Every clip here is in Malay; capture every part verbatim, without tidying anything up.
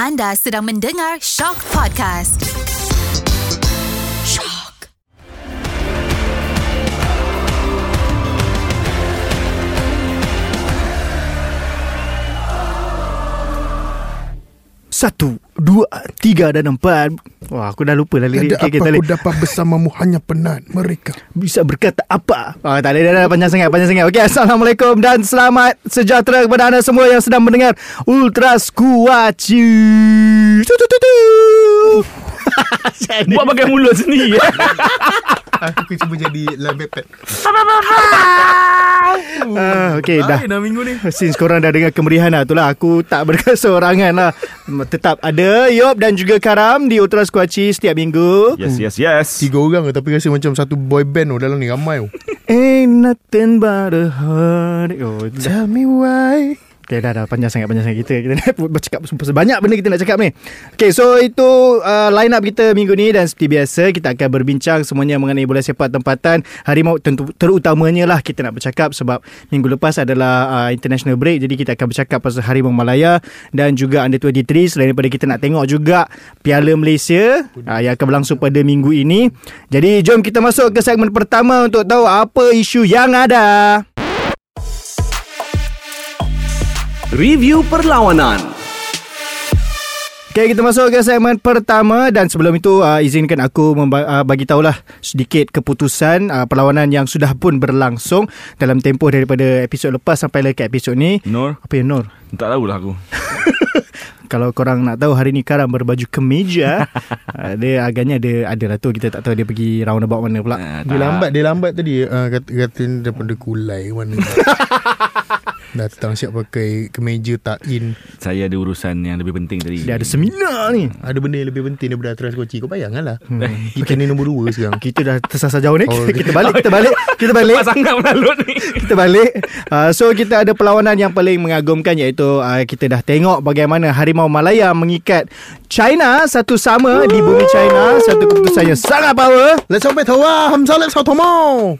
Anda sedang mendengar Shock Podcast. Shock. Satu, dua, tiga dan empat. Wah, aku dah lupa lah lirik. Ada okay, apa okay, aku lirik. Dapat bersamamu hanya penat mereka. Bisa berkata apa? Ah, tak ada dah panjang sangat, panjang sangat. Okey, Assalamualaikum dan selamat sejahtera kepada anda semua yang sedang mendengar Ultras Kuaci. Buat bagai mulut sini. Aku cuba jadi lembepet. uh, Okey dah. Dah minggu ni. Since korang dah dengar kemeriahan lah, itulah aku tak berkesorangan lah. Tetap ada Yop dan juga Karam di Ultras Kuaci setiap minggu. Yes yes yes. Tiga orang tapi rasa macam satu boy band oh, dalam ni ramai oh. Ain't nothing but a heart oh, tell me why. Okay, dah dah panjang sangat-panjang sangat kita kita nak bercakap sebanyak benda kita nak cakap ni. Okay, so itu uh, line up kita minggu ni dan seperti biasa kita akan berbincang semuanya mengenai bola sepak tempatan Harimau, tentu terutamanya lah kita nak bercakap sebab minggu lepas adalah uh, international break, jadi kita akan bercakap pasal Harimau Malaya dan juga under twenty-three. Selain daripada kita nak tengok juga Piala Malaysia uh, yang akan berlangsung pada minggu ini. Jadi jom kita masuk ke segmen pertama untuk tahu apa isu yang ada. Review perlawanan. Okay, kita masuk ke segmen pertama dan sebelum itu uh, izinkan aku memba- uh, bagi tahulah sedikit keputusan uh, perlawanan yang sudah pun berlangsung dalam tempoh daripada episod lepas sampai ke episod ni. Nur. Apa yang Nur? Tak tahulah aku. Kalau korang nak tahu, hari ni Karam berbaju kemeja. uh, Dia agaknya ada adalah tu. Kita tak tahu dia pergi roundabout mana pula. Nah, dia lambat Dia lambat tadi uh, kat, katain daripada kulai mana. Datang siap pakai kemeja tak in. Saya ada urusan yang lebih penting tadi. Dia ada seminar ni. Ada benda yang lebih penting daripada Ultras Kuaci. Kau bayangkanlah. hmm. Kita okay. Ni nombor dua sekarang. Kita dah tersasar jauh ni. oh, Kita balik Kita balik Kita balik sangat melalut ni. Kita balik uh, So kita ada perlawanan yang paling mengagumkan, iaitu uh, kita dah tengok bagaimana Harimau Malaya mengikat China satu sama di bumi China. Satu keputusan yang sangat power. Let's go better. Hamzah let's go tomorrow.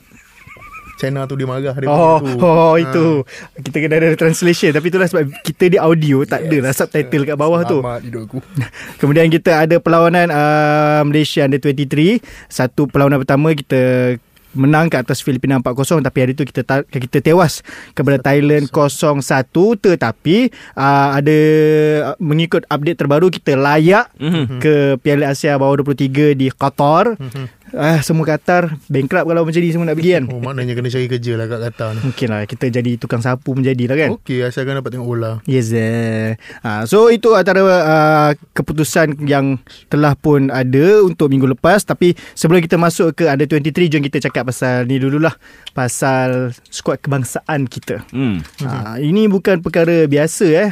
China tu dia marah dia. Oh, tu. oh ha. Itu kita kena ada translation. Tapi itulah sebab kita di audio tak yes. adalah subtitle kat bawah. Selamat tu Selamat hidup aku. Kemudian kita ada perlawanan uh, Malaysia under twenty-three. Satu perlawanan pertama kita menang ke atas Filipina empat kosong, tapi hari tu kita ta- kita tewas kepada Thailand kosong satu. Tetapi uh, ada uh, mengikut update terbaru kita layak mm-hmm. ke Piala Asia bawah dua puluh tiga di Qatar. Mm-hmm. Ah, semua Qatar bankrupt kalau macam ni semua nak pergi kan. Oh, maknanya kena cari kerja lah kat Qatar ni. Mungkin lah kita jadi tukang sapu menjadilah kan. Okey, asalkan dapat tengok bola. Yes. Eh. Ah, so itu antara uh, keputusan yang telah pun ada untuk minggu lepas. Tapi sebelum kita masuk ke under twenty-three, jom kita cakap pasal ni dululah. Pasal skuad kebangsaan kita. Hmm. Ah, ini bukan perkara biasa eh.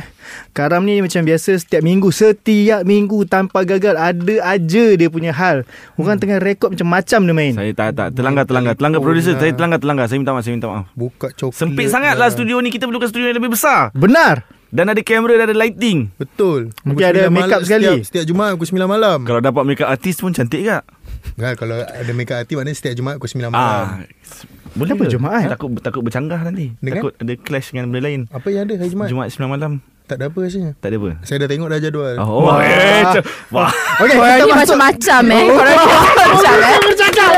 Karam ni macam biasa setiap minggu Setiap minggu tanpa gagal ada aja dia punya hal. Orang hmm. tengah rekod macam-macam dia main. Saya tak tak Terlanggar-terlanggar Terlanggar, terlanggar. terlanggar oh producer lah. Saya terlanggar-terlanggar Saya minta maaf Saya minta maaf Buka coklat. Sempit sangatlah studio ni. Kita perlukan studio yang lebih besar. Benar. Dan ada kamera dan ada lighting. Betul. Mungkin ada make up sekali. Setiap, setiap Jumaat pukul sembilan malam. Kalau dapat make up artist pun cantik ke? Nah, kalau ada make up artist maknanya setiap Jumaat pukul sembilan malam. Ah, boleh apa Jumaat? Takut takut bercanggah nanti. Dengan? Takut ada clash dengan benda lain. Apa yang ada hari Jumaat? Jumaat sembilan malam. Tak ada apa rasanya. Tak ada apa. Saya dah tengok dah jadual. Oh, wah. Eh, wah. Okey, kita ni macam-macam eh. Korang macam-macam bercakap.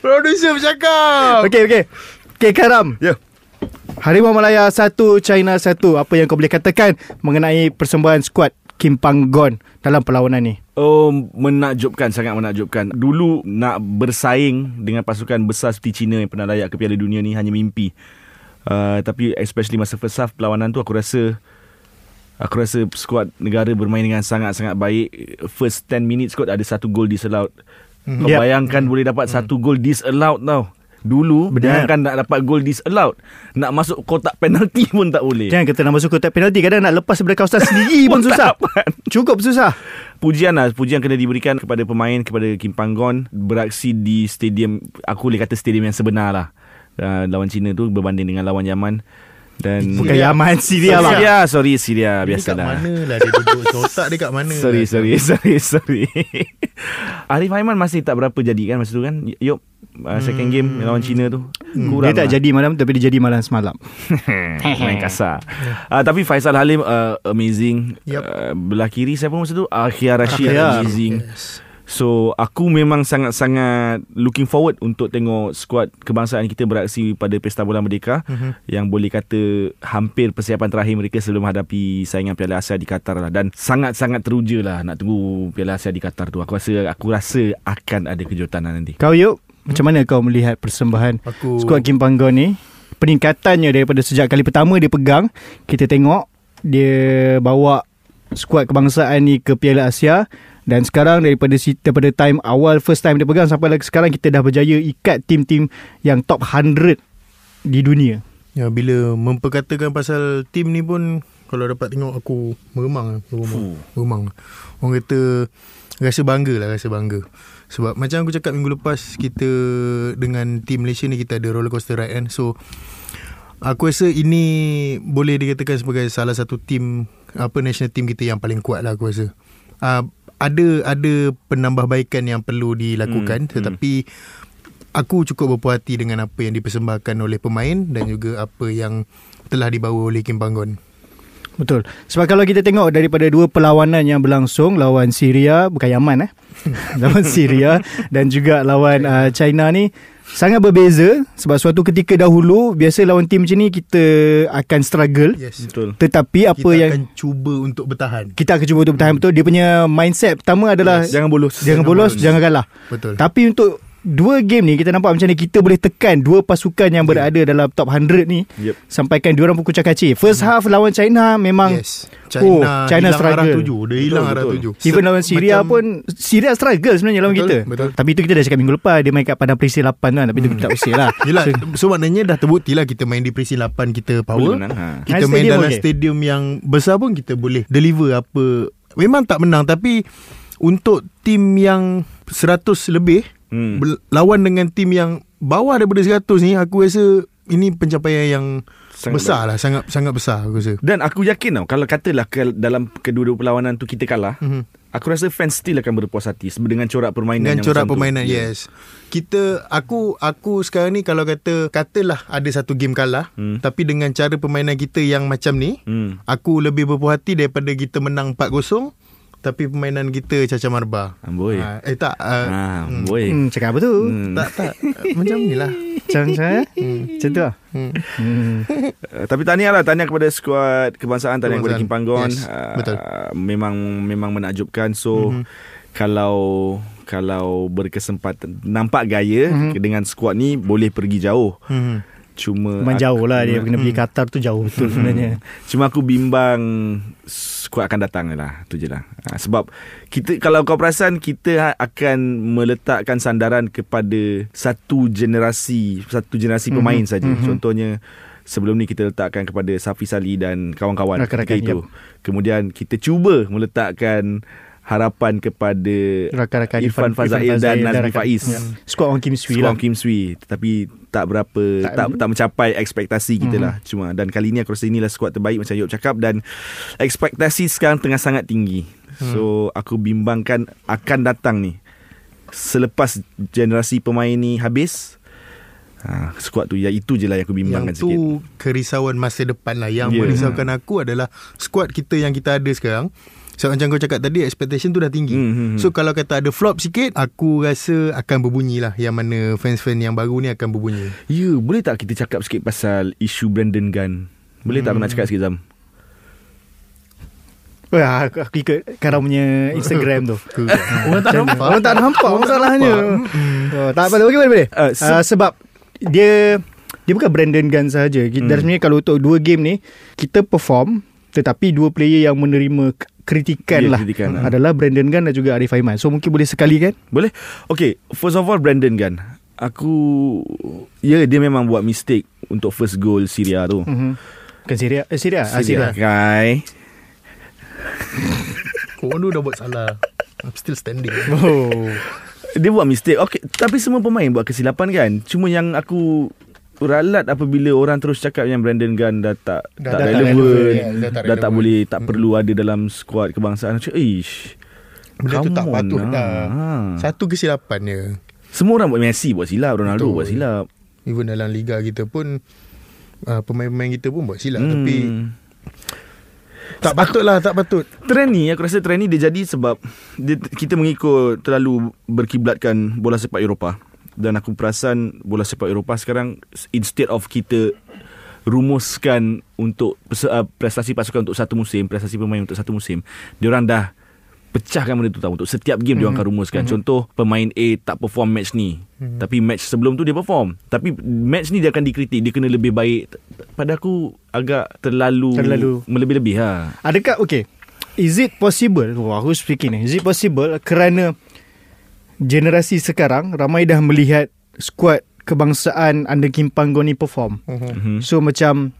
Producer bercakap. Okey, okey. Okey, Karam. Ya. Yeah. Harimau Malaya satu, China satu. Apa yang kau boleh katakan mengenai persembahan skuad Kim Pan Gon dalam perlawanan ni? Oh, menakjubkan, sangat menakjubkan. Dulu nak bersaing dengan pasukan besar seperti China yang pernah layak ke Piala Dunia ni hanya mimpi. Uh, tapi especially masa first half perlawanan tu, aku rasa aku rasa skuad negara bermain dengan sangat-sangat baik. First ten minutes kot ada satu gol disallowed. Mm. Kau yep. bayangkan mm. boleh dapat mm. satu gol disallowed tau. Dulu bayangkan nak dapat gol disallowed, nak masuk kotak penalti pun tak boleh. Jangan kata nak masuk kotak penalti, kadang nak lepas daripada kawasan sendiri pun susah. Cukup susah. Pujian lah, pujian kena diberikan kepada pemain, kepada Kim Pan Gon beraksi di stadium, aku boleh kata stadium yang sebenar lah. Uh, lawan China tu berbanding dengan lawan Yaman dan bukan Syria. Yaman Syria lah. Syria, sorry Syria biasalah. Dekat mana lah dia duduk? Otak dia kat mana? Sorry, lah. sorry, sorry, sorry. Arif Aiman masih tak berapa jadi kan masa tu kan? Yup. uh, second game hmm. lawan China tu. Kurang dia tak lah. Jadi malam tapi dia jadi malam semalam. Main kasar. Uh, tapi Faisal Halim uh, amazing. Yep. Uh, belah kiri siapa masa tu? Akhyar amazing. Yes. So aku memang sangat-sangat looking forward untuk tengok skuad kebangsaan kita beraksi pada Pesta Bola Merdeka, uh-huh. yang boleh kata hampir persiapan terakhir mereka sebelum hadapi saingan Piala Asia di Qatar lah. Dan sangat-sangat teruja lah nak tunggu Piala Asia di Qatar tu. Aku rasa aku rasa akan ada kejutan lah nanti. Kau Yop, hmm? macam mana kau melihat persembahan aku... skuad Kim Pan Gon ni? Peningkatannya daripada sejak kali pertama dia pegang, kita tengok dia bawa skuad kebangsaan ni ke Piala Asia. Dan sekarang daripada daripada time awal first time dia pegang sampai sekarang kita dah berjaya ikat tim-tim yang top one hundred di dunia. Ya, bila memperkatakan pasal tim ni pun kalau dapat tengok aku meremang, meremang. meremang. Orang kata rasa bangga lah, rasa bangga. Sebab macam aku cakap minggu lepas, kita dengan tim Malaysia ni kita ada roller coaster ride kan. So aku rasa ini boleh dikatakan sebagai salah satu tim apa national team kita yang paling kuat lah aku rasa. Uh, ada ada penambahbaikan yang perlu dilakukan, hmm, tetapi hmm. aku cukup berpuas hati dengan apa yang dipersembahkan oleh pemain dan juga apa yang telah dibawa oleh Kim Pan Gon. Betul. Sebab kalau kita tengok daripada dua perlawanan yang berlangsung, lawan Syria, bukan Yaman eh. lawan Syria dan juga lawan uh, China ni sangat berbeza. Sebab suatu ketika dahulu biasa lawan tim macam ni kita akan struggle. Yes. Betul. Tetapi apa kita yang kita akan cuba untuk bertahan. Kita akan cuba untuk bertahan, betul. Dia punya mindset pertama adalah yes. jangan bolos. Jangan bolos, jangan kalah. Betul. Tapi untuk dua game ni kita nampak macam ni kita boleh tekan dua pasukan yang berada dalam top one hundred ni, yep. sampaikan diorang pukul cakacir. First half lawan China memang yes. China, oh, China struggle. Arah tuju. Dia hilang betul, arah betul. tuju. Even so, lawan Syria pun Syria struggle sebenarnya lawan betul, kita betul. Tapi itu kita dah cakap minggu lepas. Dia main kat padang perisir lapan kan. Tapi hmm. kita tak perisir lah. Yelah, so, so maknanya dah terbukti lah kita main di perisir lapan kita power menang, ha. Kita main dalam okay. stadium yang besar pun kita boleh deliver apa. Memang tak menang tapi untuk tim yang seratus lebih Hmm. lawan dengan tim yang bawah daripada seratus ni, aku rasa ini pencapaian yang sangat besar baik. lah sangat sangat besar aku rasa. Dan aku yakin tau, kalau katalah dalam kedua-dua perlawanan tu kita kalah, mm-hmm. aku rasa fans still akan berpuas hati dengan corak permainan dengan yang corak permainan tu. Yes. Kita aku aku sekarang ni kalau kata katalah ada satu game kalah, mm. tapi dengan cara permainan kita yang macam ni, mm. aku lebih berpuas hati daripada kita menang empat kosong tapi permainan kita cacah marba. Amboi. Uh, eh tak. Uh, ah, amboi. Hmm, cakap apa tu? Hmm. Tak tak. Macam ni lah. Macam saya. Hmm. Macam tu lah. Hmm. Hmm. Uh, tapi tahniah lah. Tahniah kepada skuad kebangsaan. Tahniah kepada Kim Pan Gon. Yes, uh, betul. Memang memang menakjubkan. So, mm-hmm. kalau... Kalau berkesempatan. Nampak gaya mm-hmm. dengan skuad ni boleh pergi jauh. Mm-hmm. Cuma memang jauh lah dia kena pergi Qatar tu jauh betul sebenarnya. Cuma aku bimbang skuad akan datang lah, tu je lah. Sebab kita kalau kau perasan kita akan meletakkan sandaran kepada satu generasi satu generasi pemain mm-hmm. saja. Mm-hmm. Contohnya sebelum ni kita letakkan kepada Safi Salih dan kawan-kawan ketika itu. Yep. Kemudian kita cuba meletakkan harapan kepada rakan-rakan Irfan, Irfan Fazail dan Nazmi Faiz. Ya. Skuad Ong Kim Swee. Skuad Ong Kim Swee. Tapi tak berapa, tak, tak, tak mencapai ekspektasi kita mm-hmm. lah. Cuma, dan kali ni aku rasa inilah skuad terbaik macam Yop cakap. Dan ekspektasi sekarang tengah sangat tinggi. Mm. So, aku bimbangkan akan datang ni. Selepas generasi pemain ni habis... Ha, skuad tu, itu je lah yang aku bimbangkan sikit. Yang tu sikit. Kerisauan masa depan lah. Yang yeah. merisaukan aku adalah skuad kita yang kita ada sekarang. So, macam kau cakap tadi, expectation tu dah tinggi. Mm-hmm. So, kalau kata ada flop sikit, aku rasa akan berbunyi lah. Yang mana fans-fans yang baru ni akan berbunyi. Ya, yeah, boleh tak kita cakap sikit pasal isu Brendan Gan? Boleh mm. tak nak cakap sikit, Zam? Wah, aku, aku ikut Karam punya Instagram tu. Orang tak nampak. Orang tak nampak. Orang salahnya. Tak apa, okey boleh-boleh. Sebab dia dia bukan Brendan Gan sahaja. Kita hmm. sebenarnya kalau untuk dua game ni kita perform, tetapi dua player yang menerima kritikan yeah, lah kritikan, hmm. adalah Brendan Gan dan juga Arif Aiman. So mungkin boleh sekali kan? Boleh. Okay, first of all Brendan Gan. Aku ya yeah, dia memang buat mistake untuk first goal Syria tu. Mhm. Bukan Syria, eh, Syria, Syria. Syria. Kai. Kau dulu dah buat salah. I'm still standing. Oh. Dia buat mistake. Okay, tapi semua pemain buat kesilapan kan. Cuma yang aku ralat apabila orang terus cakap yang Brendan Gan dah tak dah, tak dah relevan, yeah, dah tak, dah tak boleh, tak hmm. perlu ada dalam skuad kebangsaan. Ish. Benda tu tak patut dah. Ha. Satu kesilapan dia. Semua orang buat, Messi buat silap, Ronaldo betul buat silap. Even dalam liga kita pun uh, pemain-pemain kita pun buat silap. hmm. Tapi tak patut lah, tak patut. Trend ni, aku rasa trend ni dia jadi sebab dia, kita mengikut terlalu berkiblatkan bola sepak Eropah. Dan aku perasan bola sepak Eropah sekarang, instead of kita rumuskan untuk prestasi pasukan untuk satu musim, prestasi pemain untuk satu musim, diorang dah pecahkan benda tu tau. Untuk setiap game mm-hmm. diorang akan rumuskan. mm-hmm. Contoh pemain A tak perform match ni, mm-hmm. tapi match sebelum tu dia perform, tapi match ni dia akan dikritik, dia kena lebih baik. Pada aku agak terlalu, terlalu melebih-lebih ha. Adakah okay, is it possible, wah, aku speaking ni, is it possible kerana generasi sekarang ramai dah melihat squad kebangsaan under Kim Pan Gon ni perform. uh-huh. So macam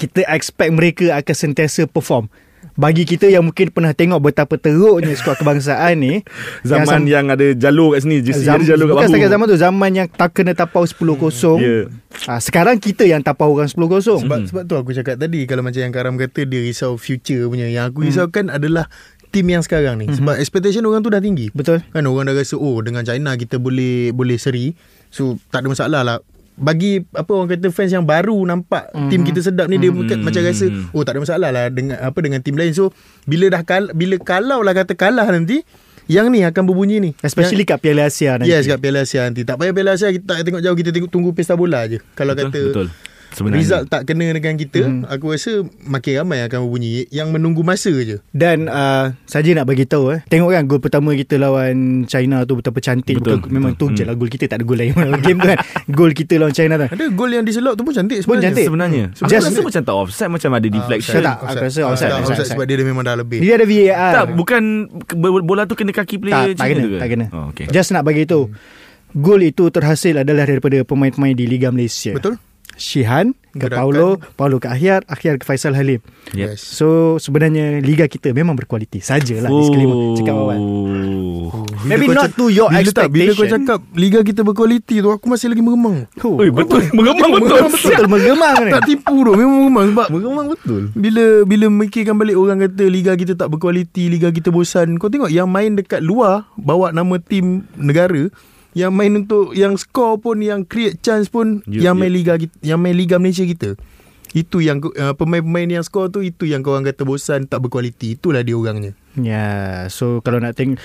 kita expect mereka akan sentiasa perform. Bagi kita yang mungkin pernah tengok betapa teruknya skuad kebangsaan ni zaman yang, yang ada jalur kat sini, zam, jalur kat bawah. Bukan setakat zaman tu, zaman yang tak kena tapau sepuluh kosong. yeah. ha, Sekarang kita yang tapau orang sepuluh kosong. Sebab, hmm. sebab tu aku cakap tadi, kalau macam yang Karam kata, dia risau future punya. Yang aku risaukan hmm. adalah tim yang sekarang ni. Sebab mm-hmm. expectation orang tu dah tinggi. Betul. Kan orang dah rasa, oh dengan China kita boleh boleh seri. So tak ada masalah lah. Bagi apa orang kata fans yang baru nampak mm-hmm. tim kita sedap ni, dia mm-hmm. macam rasa oh tak ada masalah lah dengan apa dengan tim lain. So bila dah kal- bila kalau lah kata kalah nanti, yang ni akan berbunyi ni. Especially yang, kat Piala Asia nanti. Yes, kat Piala Asia nanti. Tak payah Piala Asia, kita tak tengok jauh, kita tengok, tunggu pesta bola je. Kalau betul, kata betul. Sebenarnya result tak kena dengan kita, hmm. aku rasa makin ramai akan berbunyi yang menunggu masa je. Dan uh, saja nak bagi tahu eh, tengok kan gol pertama kita lawan China tu betapa cantik. Betul, betul, memang betul. Tu hmm. je lah gol kita, tak ada gol lain game tu kan. Gol kita lawan China tu ada gol yang diselok tu pun cantik sebenarnya. Cantik. sebenarnya. Aku Just rasa macam tak offside, macam ada deflection. Ah, tak, aku rasa offside. Ah, offside sebab dia memang dah lebih. Dia ada V A R. Tak, bukan bola tu kena kaki player. Tak, tak kena, tu tak kena. Oh, okay. Just nak bagi tahu, gol itu terhasil adalah daripada pemain-pemain di Liga Malaysia. Betul. Sihan ke Paulo, Paulo ke Akhyar, Akhyar ke Faisal Halim. Yes. So sebenarnya liga kita memang berkualiti. Sajalah oh. disclaimer cakap awal. Oh. Maybe bila not cakap, to your bila expectation. Tak, bila kau cakap liga kita berkualiti tu, aku masih lagi meremang. Oh, Oi, betul, meremang betul. Betul meremang ni. Tak tipu tu, memang meremang sebab meremang betul. Bila bila mikirkan balik, orang kata liga kita tak berkualiti, liga kita bosan. Kau tengok yang main dekat luar bawa nama tim negara, yang main untuk, yang skor pun, yang create chance pun, yeah, yang main yeah. liga kita, yang main Liga Malaysia kita. Itu yang uh, pemain-pemain yang skor tu, itu yang korang kata bosan, tak berkualiti. Itulah dia orangnya. Ya, yeah. So kalau nak tengok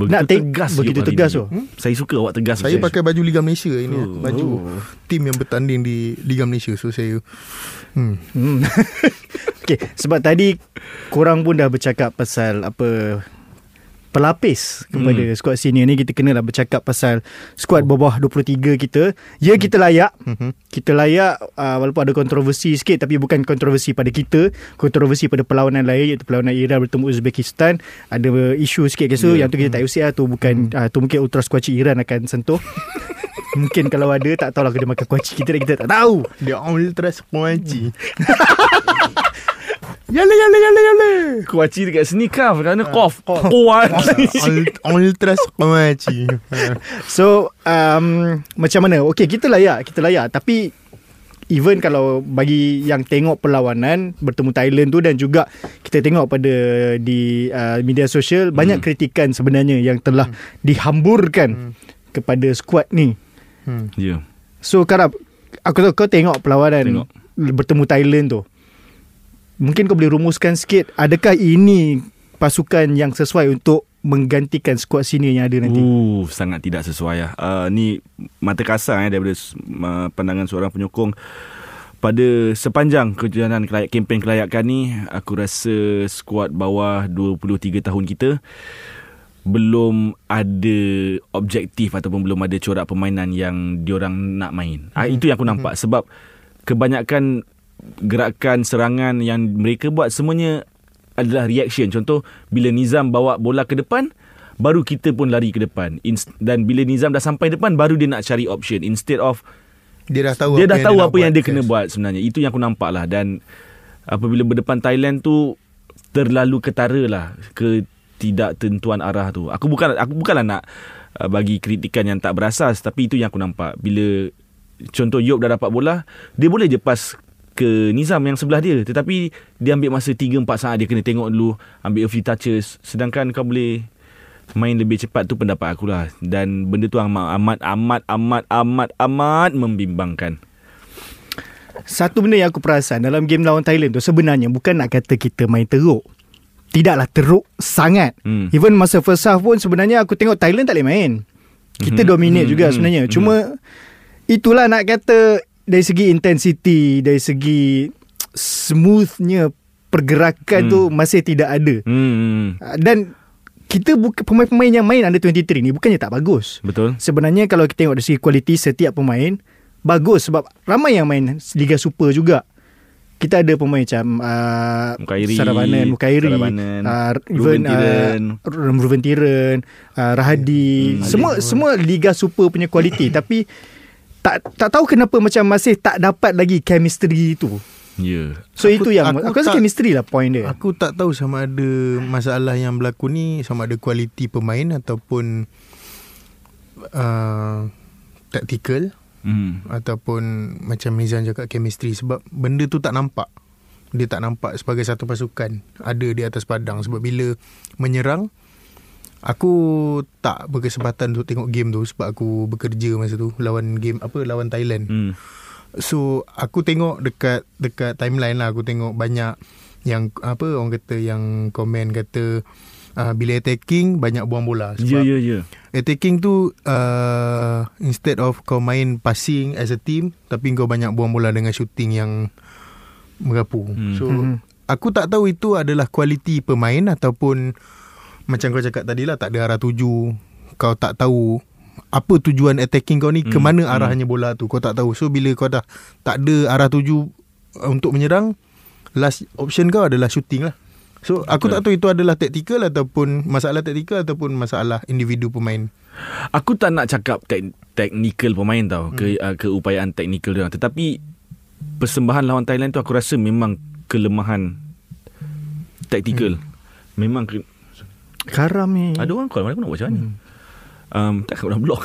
begitu, nak teng- tegas begitu tegas tu. Hmm? Saya suka awak tegas. Saya pakai baju Liga Malaysia ini, oh. baju oh. tim yang bertanding di Liga Malaysia. So saya hmm. hmm. Okay, sebab tadi korang pun dah bercakap pasal apa pelapis kepada hmm. skuad senior ni. Kita kenalah bercakap pasal skuad bawah dua puluh tiga kita. Ya, kita layak. hmm. Kita layak uh, walaupun ada kontroversi sikit, tapi bukan kontroversi pada kita, kontroversi pada perlawanan lain, iaitu perlawanan Iran bertemu Uzbekistan. Ada isu sikit ke so, yeah. yang tu kita tak usik lah. Tu bukan hmm. uh, tu mungkin Ultras Kuaci Iran akan sentuh. Mungkin kalau ada, tak tahulah dia makan kuaci kita, kita tak tahu. Dia Ultras Kuaci. Yale yale yale yale. Kuaci dekat sini kaf kerana kof. Kuaci. Ultras Kuaci. So um, macam mana? Okay, kita layak, kita layak. Tapi even kalau bagi yang tengok perlawanan bertemu Thailand tu, dan juga kita tengok pada di uh, media sosial, banyak hmm. kritikan sebenarnya yang telah hmm. dihamburkan hmm. kepada skuad ni. Hmm. Ya. Yeah. So Karab, aku tahu kau tengok perlawanan tengok. bertemu Thailand tu. Mungkin kau boleh rumuskan sikit, adakah ini pasukan yang sesuai untuk menggantikan skuad senior yang ada nanti? Uh, sangat tidak sesuai lah. Uh, ni mata kasar eh, daripada uh, pandangan seorang penyokong. Pada sepanjang kejohanan kelayak, kempen kelayakan ni, aku rasa skuad bawah dua puluh tiga tahun kita belum ada objektif ataupun belum ada corak permainan yang diorang nak main. Hmm. Uh, itu yang aku nampak. Hmm. Sebab kebanyakan gerakan serangan yang mereka buat semuanya adalah reaction. Contoh, bila Nizam bawa bola ke depan, baru kita pun lari ke depan. Dan bila Nizam dah sampai depan, baru dia nak cari option, instead of dia dah tahu dia apa, dah tahu yang, apa yang dia kena buat sebenarnya. Itu yang aku nampak lah. Dan apabila berdepan Thailand tu, terlalu ketara lah ketidaktentuan arah tu. Aku bukan, aku bukanlah nak bagi kritikan yang tak berasas, tapi itu yang aku nampak. Bila contoh Yop dah dapat bola, dia boleh je pas ke Nizam yang sebelah dia, tetapi dia ambil masa tiga empat saat. Dia kena tengok dulu, ambil a few touches. Sedangkan kau boleh main lebih cepat tu pendapat akulah. Dan benda tu amat amat amat amat amat membimbangkan. Satu benda yang aku perasan dalam game lawan Thailand tu, sebenarnya bukan nak kata kita main teruk, tidaklah teruk sangat. hmm. Even masa first half pun sebenarnya aku tengok Thailand tak boleh main. Kita mm-hmm. dominate mm-hmm. juga sebenarnya. mm-hmm. Cuma itulah nak kata, dari segi intensity, dari segi smoothnya pergerakan mm. tu masih tidak ada. mm. Dan kita buka, pemain-pemain yang main under twenty-three ni bukannya tak bagus. Betul. Sebenarnya kalau kita tengok dari segi kualiti setiap pemain bagus, sebab ramai yang main Liga Super juga. Kita ada pemain macam uh, Mukairi, Saravanan, Mukairi, Saravanan, uh, even, Ruven Tiran, uh, Ruven Tiran, uh, Rahadi, hmm, semua Alif. Semua Liga Super punya kualiti. Tapi tak tak tahu kenapa macam masih tak dapat lagi chemistry tu. Yeah. So aku, itu yang aku, aku rasa tak, chemistry lah point dia. Aku tak tahu sama ada masalah yang berlaku ni sama ada kualiti pemain ataupun uh, taktikal mm. ataupun macam Mizan cakap chemistry. Sebab benda tu tak nampak. Dia tak nampak sebagai satu pasukan ada di atas padang. Sebab bila menyerang, aku tak berkesempatan untuk tengok game tu sebab aku bekerja masa tu lawan game apa lawan Thailand. mm. So aku tengok dekat dekat timeline lah, aku tengok banyak yang apa orang kata yang komen kata uh, bila attacking banyak buang bola. Sebab yeah, yeah, yeah. attacking tu uh, instead of kau main passing as a team, tapi kau banyak buang bola dengan shooting yang merapu. hmm. So hmm. aku tak tahu itu adalah kualiti pemain ataupun macam kau cakap tadi lah, tak ada arah tuju. Kau tak tahu apa tujuan attacking kau ni, hmm. ke mana arahnya bola tu, kau tak tahu. So bila kau dah tak ada arah tuju untuk menyerang, last option kau adalah shooting lah. So aku tak tahu itu adalah tactical ataupun masalah tactical ataupun masalah individu pemain. Aku tak nak cakap te- technical pemain tau, ke, hmm. uh, keupayaan technical dia. Tetapi persembahan lawan Thailand tu aku rasa memang kelemahan tactical. hmm. Memang ke- karam ni ada orang call, mana aku nak buat macam mana. hmm. Um, tak nak blok.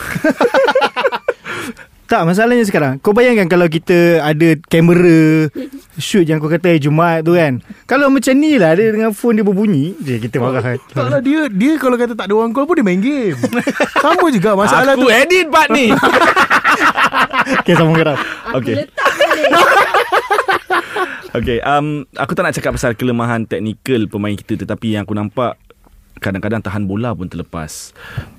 Tak, masalahnya sekarang kau bayangkan kalau kita ada kamera shoot yang kau kata Jumaat tu kan, kalau macam ni lah dia dengan phone dia berbunyi je, kita marah kan. Taklah, dia dia kalau kata tak ada orang call pun dia main game. Sama juga masalah aku tu. Aku edit part ni. Okay, sama kerap. Okay. Okay, um, aku tak nak cakap pasal kelemahan teknikal pemain kita, tetapi yang aku nampak kadang-kadang tahan bola pun terlepas,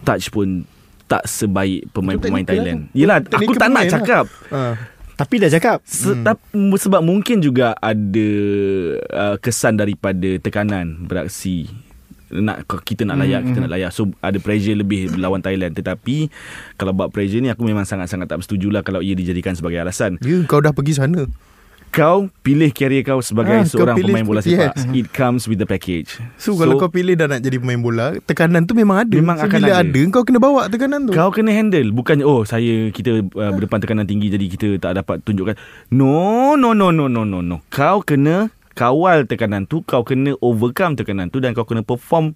touch pun tak sebaik pemain-pemain Thailand. Lah. Yelah, aku tak nak cakap lah. uh, Tapi dah cakap. Sebab, hmm. sebab mungkin juga ada uh, kesan daripada tekanan beraksi, nak kita nak layak, hmm. kita nak layak. So ada pressure lebih lawan Thailand. Tetapi kalau buat pressure ni aku memang sangat-sangat tak bersetujulah kalau ia dijadikan sebagai alasan. Ya, kau dah pergi sana, kau pilih karier kau sebagai ha, seorang kau pemain bola sepak. Yes. It comes with the package. So, so kalau kau pilih dah nak jadi pemain bola, tekanan tu memang ada. Memang so, akan bila ada. ada kau kena bawa tekanan tu. Kau kena handle. Bukannya oh saya kita uh, berdepan tekanan tinggi jadi kita tak dapat tunjukkan. No no no no no no no. Kau kena kawal tekanan tu, kau kena overcome tekanan tu dan kau kena perform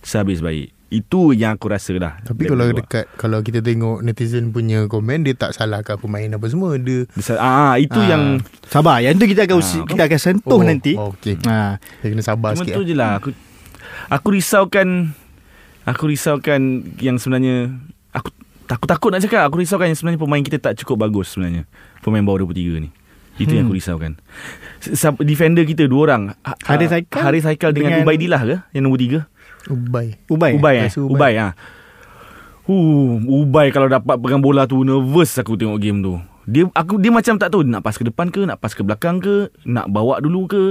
sehabis baik. Itu yang aku rasa lah. Tapi kalau dekat buat. Kalau kita tengok netizen punya komen, dia tak salahkan pemain apa semua. Dia ah itu ah. yang sabar. Yang tu kita akan ah. kita akan sentuh oh, nanti. Okey. Ah, kita kena sabar cuma sikit. Cuma tu je lah aku aku risaukan aku risaukan yang sebenarnya aku takut-takut nak cakap. Aku risaukan yang sebenarnya pemain kita tak cukup bagus sebenarnya. Pemain bawah dua puluh tiga ni. Itu hmm. yang aku risaukan. Defender kita dua orang. Haris Haikal, Haris Haikal dengan, dengan Ubaidullah ke? Yang nombor tiga? Ubai Ubai Ubai eh? Ubai, Ubai ha. uh, Ubai kalau dapat pegang bola tu nervous aku tengok game tu. Dia aku dia macam tak tahu nak pas ke depan ke, nak pas ke belakang ke, nak bawa dulu ke.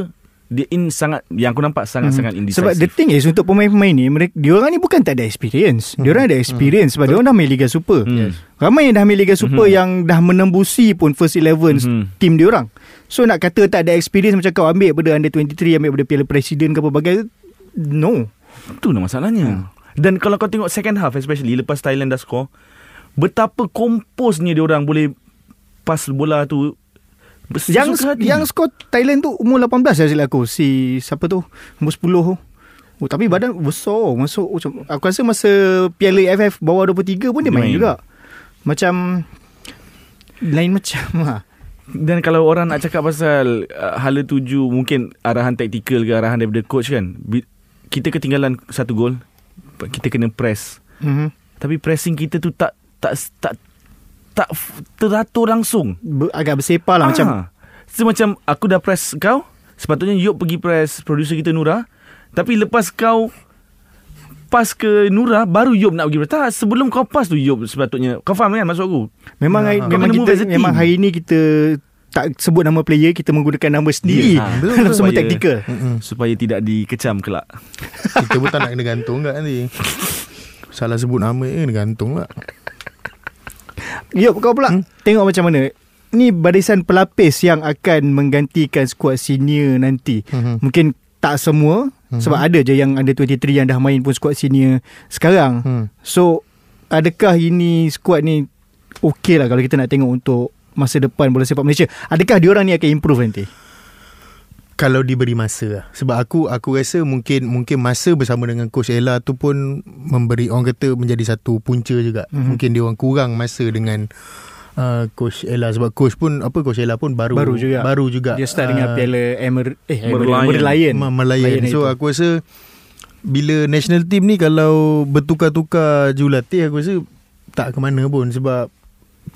Dia in sangat, yang aku nampak sangat-sangat hmm. indecisive. Sebab the thing is untuk pemain-pemain ni, mereka diorang ni bukan tak ada experience. Hmm. Diorang ada experience hmm. sebab diorang dah main Liga Super. Hmm. Yes. Ramai yang dah main Liga Super hmm. yang dah menembusi pun first eleven hmm. team diorang. So nak kata tak ada experience macam kau ambil pada under twenty-three, ambil pada Piala Presiden ke apa bagai, no. Itulah masalahnya. Dan kalau kau tengok second half especially lepas Thailand dah score, betapa komposnya dia orang boleh pas bola tu. Yang yang skor Thailand tu umur lapan belas dah silap aku. Si siapa tu? Umur sepuluh. Oh, tapi badan besar. Masuk aku rasa masa Piala F F bawah dua puluh tiga pun dia main, main juga. Macam lain macam lah. Dan kalau orang nak cakap pasal uh, hala tuju mungkin arahan taktikal ke arahan daripada coach kan. Kita ketinggalan satu gol, kita kena press. Mm-hmm. Tapi pressing kita tu tak tak tak tak teratur langsung. Agak bersepah lah. Aa, macam so, macam aku dah press kau, sepatutnya Yop pergi press producer kita Nura, tapi lepas kau pas ke Nura baru Yop nak pergi press. Tak, sebelum kau pas tu Yop sepatutnya. Kau faham kan maksud aku? Memang ha, memang kita memang hari ni kita tak sebut nama player, kita menggunakan nama sendiri. Yeah, ha, dalam semua taktikal. Mm-mm. Supaya tidak dikecam kelak. Kita pun tak nak kena gantung kat nanti. Salah sebut nama je kena gantung lah. Yop, kau pula hmm? tengok macam mana ni barisan pelapis yang akan menggantikan skuad senior nanti. Mm-hmm. Mungkin tak semua, mm-hmm, sebab ada je yang under dua puluh tiga yang dah main pun skuad senior sekarang. Mm. So adakah ini skuad ni okey lah kalau kita nak tengok untuk masa depan bola sepak Malaysia? Adakah diorang ni akan improve nanti? Kalau diberi masa. Sebab aku aku rasa mungkin mungkin masa bersama dengan Coach Ella tu pun memberi, orang kata, menjadi satu punca juga. Mm-hmm. Mungkin diorang kurang masa dengan uh, Coach Ella. Sebab Coach pun apa Coach Ella pun baru baru juga. Baru juga. Dia start uh, dengan Piala Emer, eh, Merlion. Merlion. So itu, aku rasa bila national team ni kalau bertukar-tukar jurulatih, aku rasa tak ke mana pun. Sebab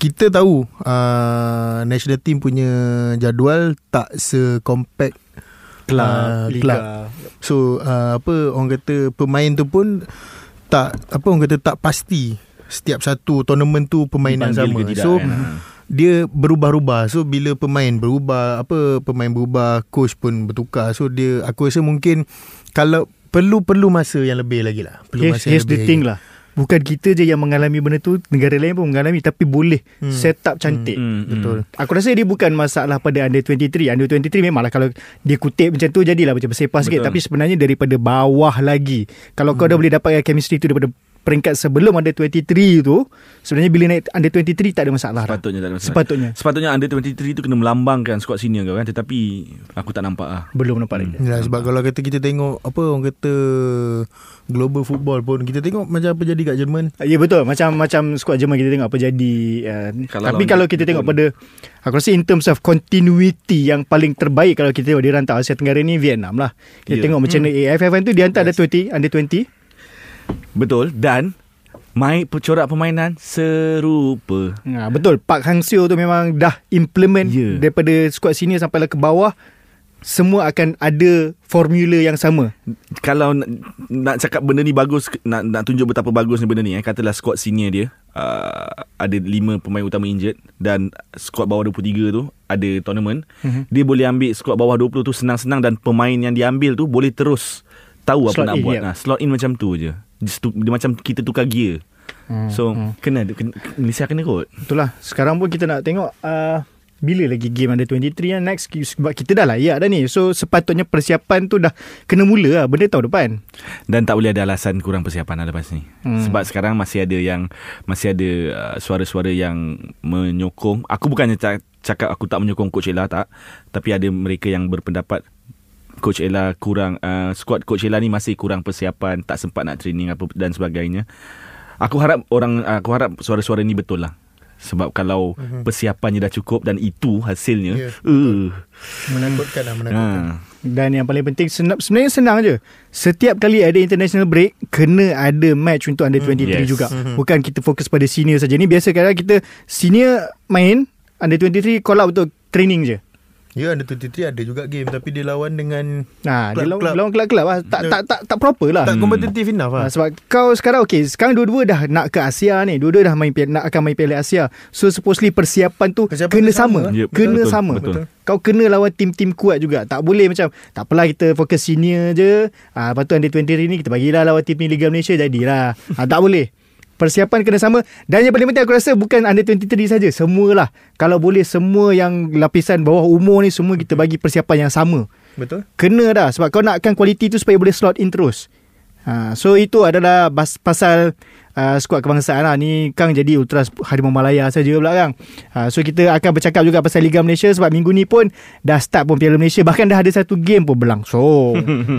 kita tahu uh, national team punya jadual tak se-compact club, uh, so uh, apa orang kata pemain tu pun tak apa orang kata tak pasti setiap satu tournament tu pemain yang sama. So kan, dia berubah-ubah. So bila pemain berubah, apa pemain berubah, coach pun bertukar. So dia, aku rasa mungkin kalau perlu perlu masa yang lebih lagi lah. Perlu masa yang lebih. Thing lah. Bukan kita je yang mengalami benda tu, negara lain pun mengalami. Tapi boleh hmm. set up cantik. hmm. Betul. Aku rasa dia bukan masalah pada under dua puluh tiga. Under dua puluh tiga memanglah kalau dia kutip macam tu jadilah macam bersepah sikit. Tapi sebenarnya daripada bawah lagi. Kalau hmm. kau dah boleh dapatkan chemistry tu daripada peringkat sebelum under dua puluh tiga tu, sebenarnya bila naik under dua puluh tiga tak ada masalah. Sepatutnya tak ada masalah. Sepatutnya Sepatutnya under dua puluh tiga tu kena melambangkan skuad senior kau kan. Tetapi aku tak nampak lah. Belum nampak lagi. hmm. ya, Sebab kalau kata kita tengok apa orang kata global football pun, kita tengok macam apa jadi kat Jerman. Ya betul, macam macam skuad Jerman kita tengok apa jadi. uh, kalau Tapi kalau kita tengok pada, aku rasa in terms of continuity yang paling terbaik kalau kita tengok di rantau Asia Tenggara ni Vietnam lah. Kita yeah. tengok macam mana hmm. A F F tu dia hantar yes. under dua puluh, under dua puluh. Betul, dan main corak permainan serupa. ha, Betul, Park Hang Seo tu memang dah implement yeah. daripada skuad senior sampai ke bawah. Semua akan ada formula yang sama. Kalau nak, nak cakap benda ni bagus, nak, nak tunjuk betapa bagusnya benda ni eh, katalah squad senior dia uh, ada lima pemain utama injured, dan squad bawah dua puluh tiga tu ada tournament. Mm-hmm. Dia boleh ambil squad bawah dua puluh tu senang-senang, dan pemain yang diambil tu boleh terus tahu slot apa nak in, buat. yeah. nah, Slot in macam tu je. Dia macam kita tukar gear. mm, So mm. kena, kena Malaysia kena kot. Itulah, sekarang pun kita nak tengok uh, bila lagi game under dua puluh tiga kan next, sebab kita dah layak dah ni. So sepatutnya persiapan tu dah kena mula lah, benda tahun depan. Dan tak boleh ada alasan kurang persiapan lah lepas ni. hmm. Sebab sekarang masih ada yang Masih ada uh, suara-suara yang menyokong. Aku bukannya cakap aku tak menyokong Coach Ella, tak. Tapi ada mereka yang berpendapat Coach Ella kurang, uh, squad Coach Ella ni masih kurang persiapan, tak sempat nak training apa dan sebagainya. Aku harap orang, aku harap suara-suara ni betul lah. Sebab kalau mm-hmm. persiapannya dah cukup dan itu hasilnya, yeah. uh. menakutkan lah, menakutkan. Ha. Dan yang paling penting sebenarnya senang je. Setiap kali ada international break, kena ada match untuk under dua puluh tiga mm, yes. juga. Mm-hmm. Bukan kita fokus pada senior saja. Ni biasa kadang kita senior main, under dua puluh tiga call out untuk training je. Ya, under dua puluh tiga ada juga game, tapi dia lawan dengan nah, club, dia lawan, club. lawan kelab-kelab lah. Tak, tak, tak, tak proper lah. Tak kompetitif hmm. enough lah. Sebab kau sekarang okay, sekarang dua-dua dah nak ke Asia ni. Dua-dua dah main, nak akan main Piala Asia. So supposedly persiapan tu persiapan kena sama, sama. Yep. Kena betul, sama betul. Kau kena lawan tim-tim kuat juga. Tak boleh macam tak apalah kita fokus senior je, ha, lepas tu under dua puluh ni kita bagilah lawan tim ni Liga Malaysia jadilah. ha, Tak boleh. Persiapan kena sama. Dan yang paling penting aku rasa bukan under dua puluh tiga saja, semualah. Kalau boleh semua yang lapisan bawah umur ni semua kita bagi persiapan yang sama. Betul. Kena dah. Sebab kau nakkan kualiti tu supaya boleh slot in terus. ha, So itu adalah bas- pasal uh, skuad kebangsaan lah. Ni Kang jadi Ultras Harimau Malaya saja pula Kang. uh, So kita akan bercakap juga pasal Liga Malaysia, sebab minggu ni pun dah start pun Piala Malaysia. Bahkan dah ada satu game pun berlangsung.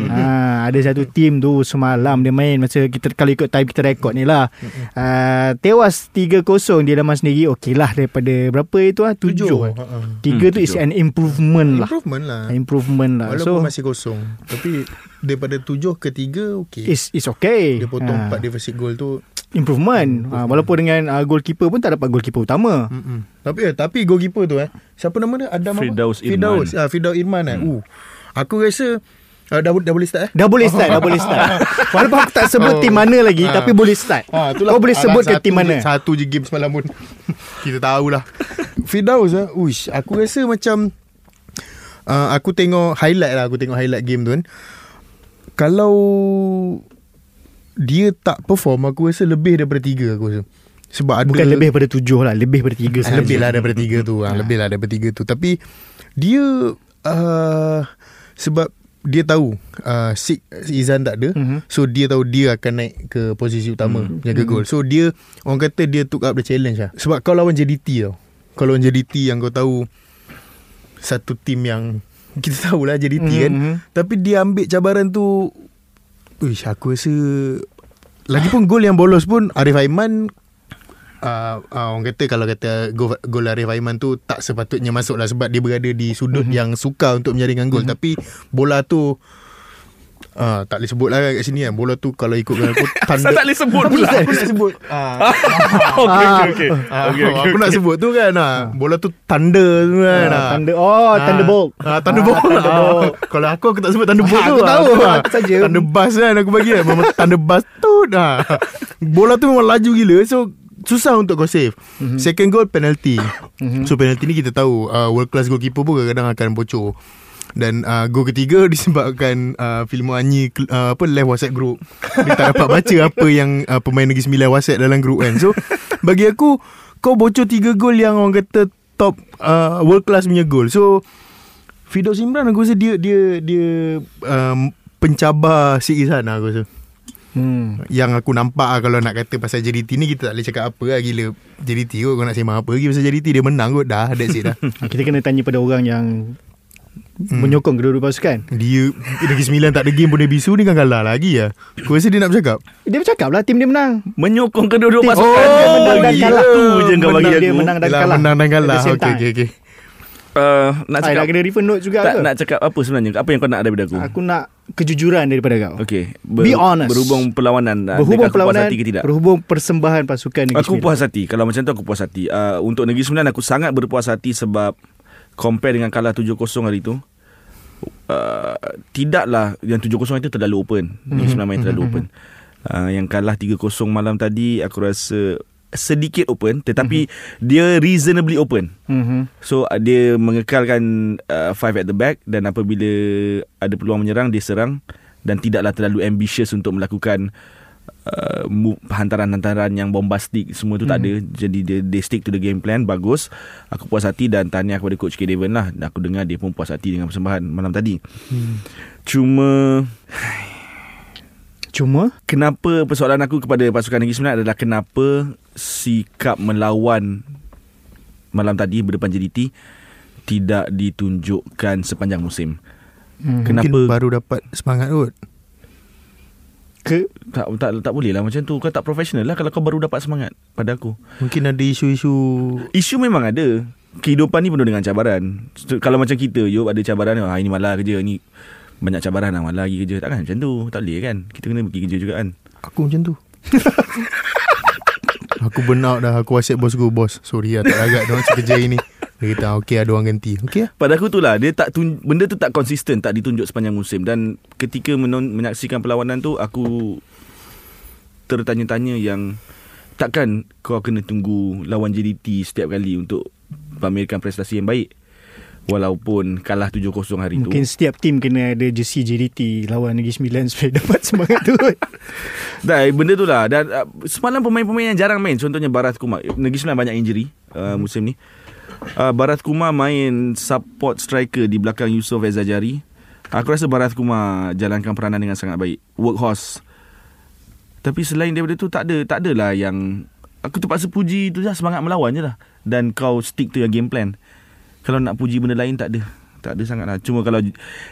uh, Ada satu team tu semalam dia main, masa kita kalau ikut time kita rekod ni lah, uh, tewas tiga kosong di laman sendiri. Okey lah, daripada berapa itu lah, tujuh. tiga tu is an improvement lah. Improvement lah Improvement lah Walaupun so, masih kosong, tapi daripada tujuh ke tiga okay. It's, it's okay. Dia potong ha. empat deficit goal tu improvement, improvement. Ha, walaupun dengan uh, goalkeeper pun tak dapat goalkeeper utama. Mm-mm. Tapi eh, tapi goalkeeper tu eh siapa nama dia? Adam Firdaus apa? Firdaus Irman. Ha, Firdaus Irman eh. Mm. uh, Aku rasa Uh, dah, dah boleh start eh? Dah boleh start, dah boleh start. Walaupun aku tak sebut oh. tim mana lagi, ha. tapi boleh start. Ha, kau boleh sebut ke tim mana? Je, satu je game semalam pun. Kita tahulah. Firdaus eh? Uish, aku rasa macam uh, aku tengok highlight lah, aku tengok highlight game tu kan. Kalau dia tak perform, aku rasa lebih daripada tiga aku rasa. Sebab ada, bukan lebih daripada tujuh lah, lebih daripada tiga sahaja. Lebih lah daripada tiga tu. Ha. Lebih lah daripada tiga tu. Tapi dia uh, sebab dia tahu uh, Sik Izan tak ada, mm-hmm. so dia tahu dia akan naik ke posisi utama, mm-hmm. jaga gol. So dia, orang kata dia took up the challenge lah. Sebab kau lawan J D T tau. Kau lawan J D T yang kau tahu satu tim yang kita tahulah J D T, mm-hmm. kan. Tapi dia ambil cabaran tu. Uish, aku rasa lagipun gol yang bolos pun Arif Aiman, Uh, uh, orang kata kalau kata gol, gol Arif Aiman tu tak sepatutnya masuk lah, sebab dia berada di sudut mm-hmm. yang sukar untuk menjaringkan gol, mm-hmm. tapi bola tu uh, tak boleh sebut lah kat sini kan. Bola tu kalau ikut aku tanda tak boleh sebut pula. Aku nak sebut uh, okay, okay, okay. Uh, okay, okay, aku okay. nak sebut tu kan, uh, bola tu tanda tu kan, uh, uh, tanda, oh Thunderbolt, uh, Thunderbolt uh, uh, kalau aku aku tak sebut Thunderbolt tu, aku tahu saja Thunderbus kan aku bagi kan. Memang Thunderbus tu dah, bola tu memang laju gila, so susah untuk kau save. Mm-hmm. Second goal penalty. Mm-hmm. So penalty ni kita tahu uh, world class goalkeeper pun kadang-kadang akan bocor. Dan uh, gol ketiga disebabkan uh, Filmo Anyi uh, apa live WhatsApp group. Dia tak dapat baca apa yang uh, pemain Negeri Sembilan WhatsApp dalam group kan. So bagi aku, kau bocor tiga gol yang orang kata top uh, world class punya gol. So Firdaus Imran aku rasa dia dia dia um, pencabar si Izan aku rasa. Hmm. Yang aku nampak lah, kalau nak kata pasal J D T ni kita tak boleh cakap apa lah. Gila J D T kot, kau nak sembang apa lagi pasal J D T? Dia menang kot dah, that's it dah. Kita kena tanya pada orang yang hmm. menyokong kedua-dua pasukan. Dia Negeri Sembilan tak ada game pun dia bisu, dia kan kalah lagi lah. Kau rasa dia nak bercakap? Dia bercakap lah, tim dia menang. Menyokong kedua-dua pasukan. Oh, dia menang dan yeah. kalah tu je kau bagi aku. Dia menang dan kalah, menang dan kalah. Okay, okay, okay. Uh, nak cakap, I nak kena refer note juga tak ke? Nak cakap apa sebenarnya? Apa yang kau nak daripada aku? Aku nak kejujuran daripada kau. Okay, Ber- Be honest. Berhubung perlawanan, berhubung perlawanan, berhubung persembahan pasukan Negeri Sembilan. Aku puas hati. Kalau macam tu aku puas hati. uh, Untuk Negeri Sembilan aku sangat berpuas hati, sebab compare dengan kalah tujuh kosong hari tu, uh, tidaklah yang tujuh kosong itu terlalu open. Negeri Sembilan main terlalu open. uh, Yang kalah tiga kosong malam tadi aku rasa sedikit open, tetapi mm-hmm. dia reasonably open. Mm-hmm. So dia mengekalkan uh, five at the back, dan apabila ada peluang menyerang dia serang, dan tidaklah terlalu ambitious untuk melakukan uh, move, hantaran-hantaran yang bombastik. Semua tu mm-hmm. tak ada. Jadi dia, they stick to the game plan. Bagus. Aku puas hati dan tahniah kepada Coach K. Devon lah. Aku dengar dia pun puas hati dengan persembahan malam tadi. Mm. Cuma Cuma kenapa, persoalan aku kepada pasukan Negeri Sembilan adalah kenapa sikap melawan malam tadi berdepan J D T tidak ditunjukkan sepanjang musim. hmm. Kenapa mungkin baru dapat semangat kot ke? Tak, tak, tak boleh lah macam tu. Kau tak profesional lah kalau kau baru dapat semangat. Pada aku mungkin ada isu-isu. Isu memang ada. Kehidupan ni penuh dengan cabaran. Kalau macam kita Job ada cabaran, ah, ini malah kerja, ni banyak cabaran lah, malah lagi kerja. Takkan macam tu, tak boleh kan. Kita kena pergi kerja juga kan. Aku macam tu. Aku burn out dah. Aku WhatsApp bos aku, bos sorry lah tak agak diorang kerja ini. Dia kata okay lah diorang ganti. Okay lah. Pada aku tu lah, dia tak tun- benda tu tak konsisten, tak ditunjuk sepanjang musim. Dan ketika menon- menyaksikan perlawanan tu, aku tertanya-tanya yang takkan kau kena tunggu lawan J D T setiap kali untuk pamerkan prestasi yang baik. Walaupun kalah tujuh kosong hari mungkin tu, mungkin setiap tim kena ada jersey J D T lawan Negeri Sembilan supaya dapat semangat tu. Dah, benda tu lah. Dan uh, semalam pemain-pemain yang jarang main, contohnya Barath Kumar. Negeri Sembilan banyak injury uh, musim ni. uh, Barath Kumar main support striker di belakang Yusof Ezajari. Aku rasa Barath Kumar jalankan peranan dengan sangat baik. Workhorse Tapi selain daripada tu tak ada, tak adalah yang aku terpaksa puji tu lah, semangat melawan je lah. Dan kau stick tu yang game plan. Kalau nak puji benda lain tak ada. Tak ada sangat lah. Cuma kalau,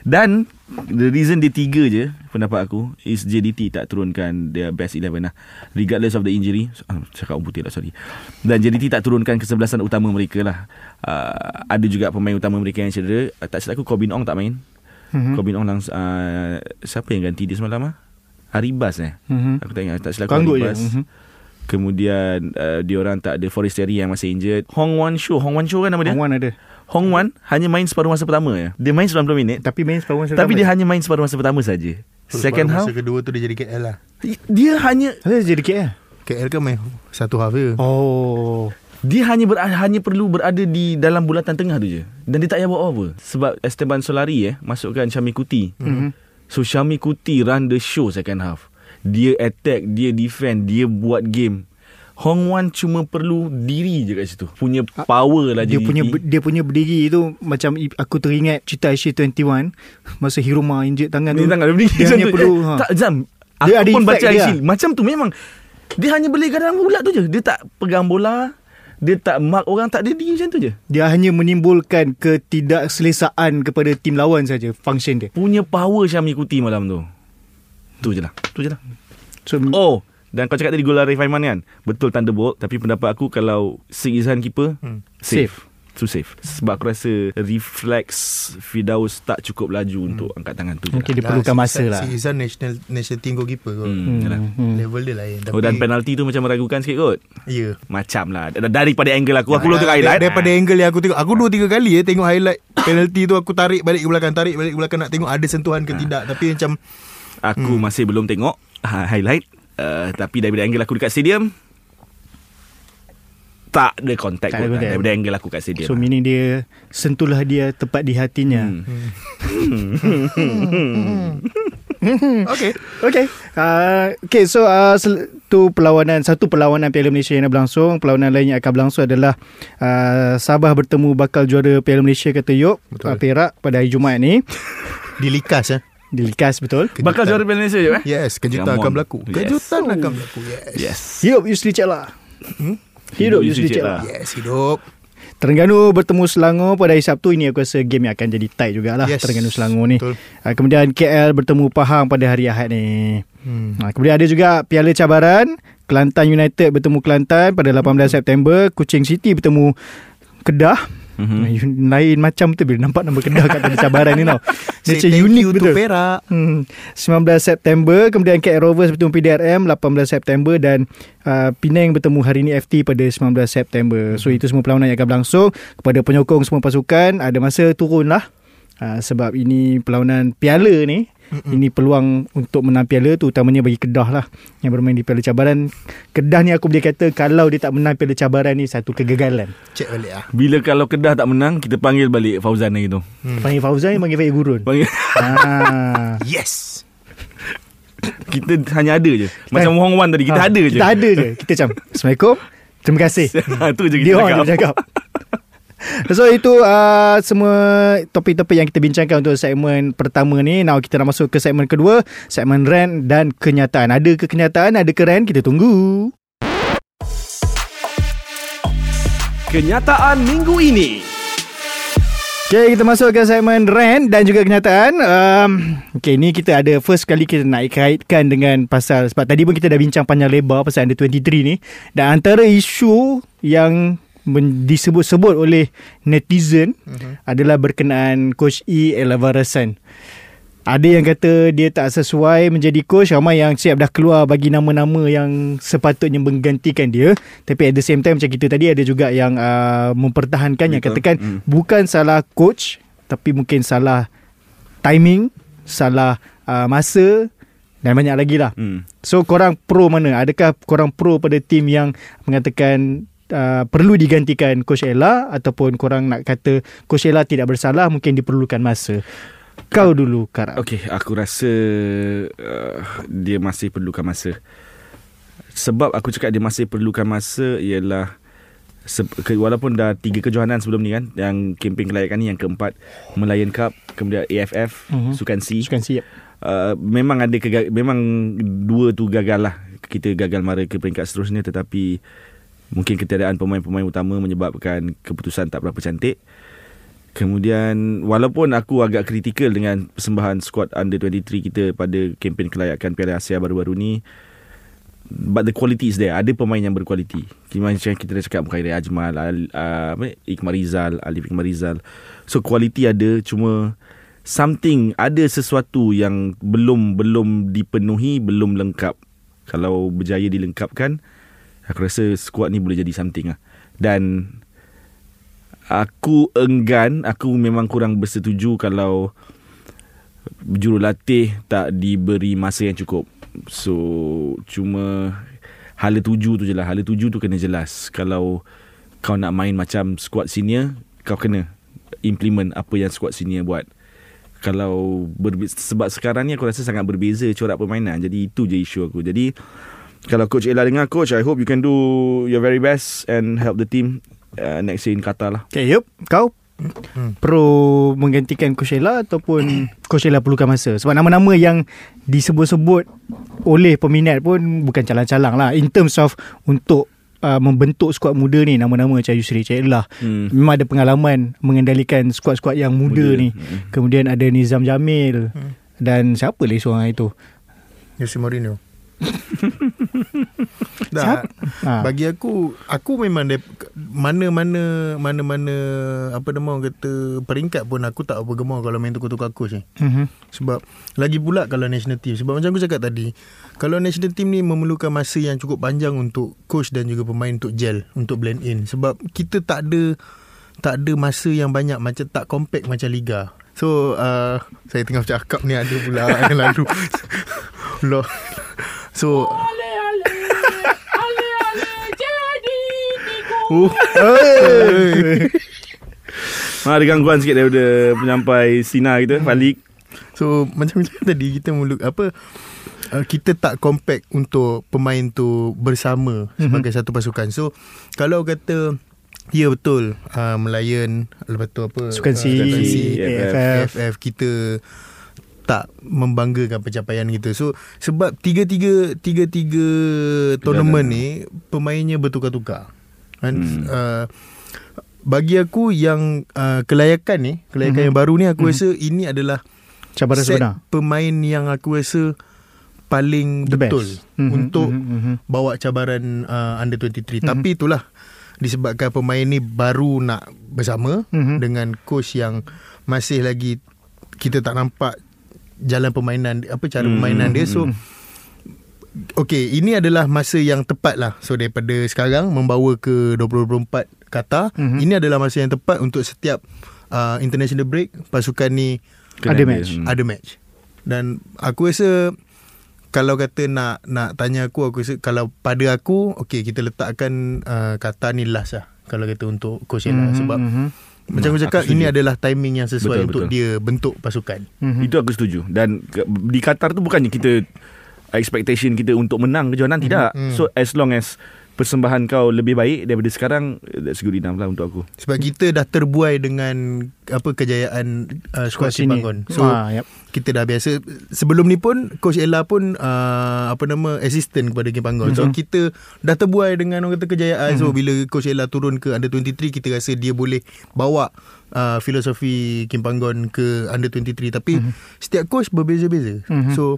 dan the reason dia tiga je pendapat aku is J D T tak turunkan their best eleven lah, regardless of the injury. ah, Cakap orang putih lah, sorry. Dan J D T tak turunkan kesebelasan utama mereka lah. uh, Ada juga pemain utama mereka yang cedera. uh, Tak silap aku Corbin Ong tak main. mm-hmm. Corbin Ong langs- uh, siapa yang ganti dia semalam lah? Haribas eh mm-hmm. Aku tak ingat, tak silap aku Haribas. mm-hmm. Kemudian uh, diorang tak ada Forestieri yang masih injured. Hong Wan Show Hong Wan Show kan nama dia? Hong Wan ada. Hong Wan hanya main separuh masa pertama ya. Dia main sembilan puluh minit. Tapi main separuh masa Tapi pertama. Tapi dia hanya main separuh masa pertama saja. Second half. Masa kedua tu dia jadi K L lah. Dia hanya Dia jadi KL. K L kan main satu half je. Oh. Dia hanya ber, hanya perlu berada di dalam bulatan tengah tu je. Dan dia tak payah buat apa. Sebab Esteban Solari eh masukkan Syamie Kutty. Mm-hmm. So Syamie Kutty run the show second half. Dia attack, dia defend, dia buat game. Hong Wan cuma perlu diri je kat situ. Punya power lah dia J D T. Punya dia punya berdiri tu macam aku teringat cerita Asia dua puluh satu masa Hiruma injek tangan dia tu. Tangan dia hanya tu. perlu ha. Tak jam. Aku dia pun baca I C macam tu memang. Dia hanya boleh garang bulat tu je. Dia tak pegang bola, dia tak mark orang, tak ada, dia macam tu je. Dia hanya menimbulkan ketidakselesaan kepada tim lawan saja function dia. Punya power Syamie Kutty malam tu. Tu je lah Tu je lah so, Oh Dan kau cakap tadi gol Arif Aiman kan, betul thunderbolt. Tapi pendapat aku kalau Sihan keeper hmm. safe. Safe. So safe. Sebab aku rasa reflex Fidaus tak cukup laju hmm. untuk angkat tangan tu. Mungkin okay, dia perlukan nah, masa lah. Sihan national, national team goalkeeper kot. hmm. Hmm. Level dia lain tapi... Oh, dan penalti tu macam meragukan sikit kot. Ya yeah. Macam lah daripada angle aku. Aku nah, tengok highlight daripada angle yang aku tengok. Aku dua tiga kali eh, tengok highlight penalti tu. Aku tarik balik ke belakang, Tarik balik ke belakang nak tengok ada sentuhan ke nah. tidak. Tapi macam Aku hmm. masih belum tengok highlight. uh, Tapi daripada angle aku dekat stadium tak ada contact tak pun ada. Daripada angle aku kat stadium. So meaning dia sentuhlah dia tepat di hatinya. hmm. Okay Okay uh, Okay so uh, Satu perlawanan Satu perlawanan Piala Malaysia yang berlangsung. Perlawanan lain yang akan berlangsung adalah uh, Sabah bertemu bakal juara Piala Malaysia kata Yop uh, Perak pada hari Jumaat ni. Di Likas eh Dilikas betul kejutan. Bakal juara Piala Malaysia je eh? Yes, kejutan akan berlaku. Kejutan yes. akan berlaku yes. yes Hidup Yusri Cik lah. hmm? Hidup, hidup Yusri Cik lah. Yes, hidup. Terengganu bertemu Selangor pada hari Sabtu. Ini aku rasa game yang akan jadi tight jugalah. yes. Terengganu Selangor ni ha, kemudian K L bertemu Pahang pada hari Ahad ni. hmm. ha, Kemudian ada juga Piala Cabaran. Kelantan United bertemu Kelantan pada lapan belas hmm. September. Kuching City bertemu Kedah. Mm-hmm. Lain macam tu bila nampak nama Kedah kat dalam cabaran ni tau. Dia macam unik betul. Perak. Hmm. sembilan belas September kemudian K L Rovers bertemu P D R M lapan belas September dan uh, Penang bertemu hari ni F T pada sembilan belas September. So itu semua perlawanan yang akan berlangsung. Kepada penyokong semua pasukan, ada masa turunlah. Uh, sebab ini perlawanan piala ni. Mm-mm. Ini peluang untuk menang piala tu, utamanya bagi Kedah lah yang bermain di Piala Cabaran. Kedah ni aku boleh kata kalau dia tak menang Piala Cabaran ni satu kegagalan. Cek balik lah. Bila kalau Kedah tak menang, kita panggil balik Fauzan lagi tu. hmm. Panggil Fauzan, panggil Faik Gurun panggil. Ah. Yes. Kita hanya ada je. Macam Hong Wan tadi, kita ha, ada kita je Kita ada je Kita macam Assalamualaikum, terima kasih. Itu je kita dia cakap. So itu uh, semua topik-topik yang kita bincangkan untuk segmen pertama ni. Now kita nak masuk ke segmen kedua, segmen rant dan kenyataan. Ada ke kenyataan, ada ke rant, kita tunggu. Kenyataan minggu ini. Okay, kita masuk ke segmen rant dan juga kenyataan. um, Okay, ni kita ada first kali kita nak kaitkan dengan pasal, sebab tadi pun kita dah bincang panjang lebar pasal under twenty-three ni. Dan antara isu yang disebut-sebut oleh netizen uh-huh. adalah berkenaan Coach E Elavarasan. Ada yang kata dia tak sesuai menjadi coach, ramai yang siap dah keluar bagi nama-nama yang sepatutnya menggantikan dia. Tapi at the same time macam kita tadi, ada juga yang uh, mempertahankan, yang katakan hmm. bukan salah coach, tapi mungkin salah timing, salah uh, masa dan banyak lagi lah. hmm. So korang pro mana? Adakah korang pro pada tim yang mengatakan Uh, perlu digantikan Coach Ella, ataupun korang nak kata Coach Ella tidak bersalah, mungkin diperlukan masa? Kau dulu, Karam. Okey, aku rasa uh, dia masih perlukan masa. Sebab aku cakap dia masih perlukan masa ialah se- ke, walaupun dah tiga kejohanan sebelum ni kan, yang kempen kelayakan ni yang keempat, Malayan Cup, kemudian A F F, uh-huh. Sukan C, Sukan C yep. uh, memang ada kega- memang dua tu gagal lah kita gagal mara ke peringkat seterusnya, tetapi mungkin ketiadaan pemain-pemain utama menyebabkan keputusan tak berapa cantik. Kemudian walaupun aku agak kritikal dengan persembahan skuad under twenty-three kita pada kempen kelayakan Piala Asia baru-baru ni, but the quality is there. Ada pemain yang berkualiti. Macam kita dah cakap Mukhairi Ajmal, Al, uh, apa, Ikmar Rizal, Alif Ikmar Rizal. So quality ada, cuma something, ada sesuatu yang belum belum dipenuhi, belum lengkap. Kalau berjaya dilengkapkan, aku rasa skuad ni boleh jadi something lah. Dan aku enggan, aku memang kurang bersetuju kalau jurulatih tak diberi masa yang cukup. So, cuma hala tuju tu je lah. Hala tuju tu kena jelas. Kalau kau nak main macam squad senior, kau kena implement apa yang squad senior buat. Kalau berbe- sebab sekarang ni aku rasa sangat berbeza corak permainan. Jadi, itu je isu aku. Jadi, kalau Coach Ella dengar, Coach, I hope you can do your very best and help the team. Uh, next year in Qatar lah. Okay, yup. Kau hmm. perlu menggantikan Coach Ella ataupun Coach Ella perlukan masa? Sebab nama-nama yang disebut-sebut oleh peminat pun bukan calang-calang lah. In terms of untuk uh, membentuk skuad muda ni, nama-nama macam Yusri, Cik Ella hmm. memang ada pengalaman mengendalikan skuad-skuad yang muda, muda. ni. hmm. Kemudian ada Nizam Jamil hmm. dan siapa lagi seorang itu? Yusri Mourinho. Dah, ha. Bagi aku, aku memang de, mana-mana mana-mana apa nama kata peringkat pun aku tak bergemar kalau main tukar-tukar coach ni. Uh-huh. Sebab lagi pula kalau national team, sebab macam aku cakap tadi, kalau national team ni memerlukan masa yang cukup panjang untuk coach dan juga pemain untuk gel, untuk blend in, sebab kita tak ada tak ada masa yang banyak, macam tak compact macam liga. So uh, saya tengah bercakap ni ada pula yang lalu. Loh. So ale ale ale ale jadi tiku. Ada gangguan sikit daripada penyampai Sina kita, Falik. So macam macam tadi kita muluk apa uh, kita tak compact untuk pemain tu bersama sebagai mm-hmm. satu pasukan. So kalau kata ya betul uh, Melayan, lepas tu apa Sukan C, uh, C A F F. A F F kita tak membanggakan pencapaian kita. So sebab tiga-tiga tiga-tiga tournament ni pemainnya bertukar-tukar. And, hmm. uh, bagi aku yang uh, kelayakan ni, kelayakan hmm. yang baru ni, aku hmm. rasa ini adalah cabaran sebenar. Pemain yang aku rasa paling the betul mm-hmm. untuk mm-hmm. bawa cabaran uh, under twenty-three. Mm-hmm. Tapi itulah disebabkan pemain ni baru nak bersama mm-hmm. dengan coach yang masih lagi kita tak nampak jalan permainan, apa cara permainan hmm. dia. So okay, ini adalah masa yang tepat lah. So daripada sekarang membawa ke dua ribu dua puluh empat Qatar, hmm. ini adalah masa yang tepat untuk setiap uh, international break pasukan ni ada match. Ada match. Dan aku rasa kalau kata nak nak tanya aku, aku rasa kalau pada aku, okay, kita letakkan uh, Qatar ni last lah kalau kata untuk coach Ella. hmm. Sebab hmm. macam aku cakap, aku ini adalah timing yang sesuai betul, untuk betul. dia bentuk pasukan. Mm-hmm. Itu aku setuju. Dan di Qatar tu bukannya kita expectation kita untuk menang kejohanan, mm-hmm. tidak. Mm-hmm. So as long as persembahan kau lebih baik daripada sekarang, that's good enough lah untuk aku. Sebab kita dah terbuai dengan apa kejayaan uh, skuad Kim Pan Gon. So ah, yep. kita dah biasa. Sebelum ni pun Coach Ella pun uh, apa nama assistant kepada Kim Pan Gon. Mm-hmm. So kita dah terbuai dengan orang kata kejayaan. Mm-hmm. So bila Coach Ella turun ke under twenty-three, kita rasa dia boleh bawa uh, filosofi Kim Pan Gon ke under twenty-three. Tapi mm-hmm. setiap coach berbeza-beza. Mm-hmm. So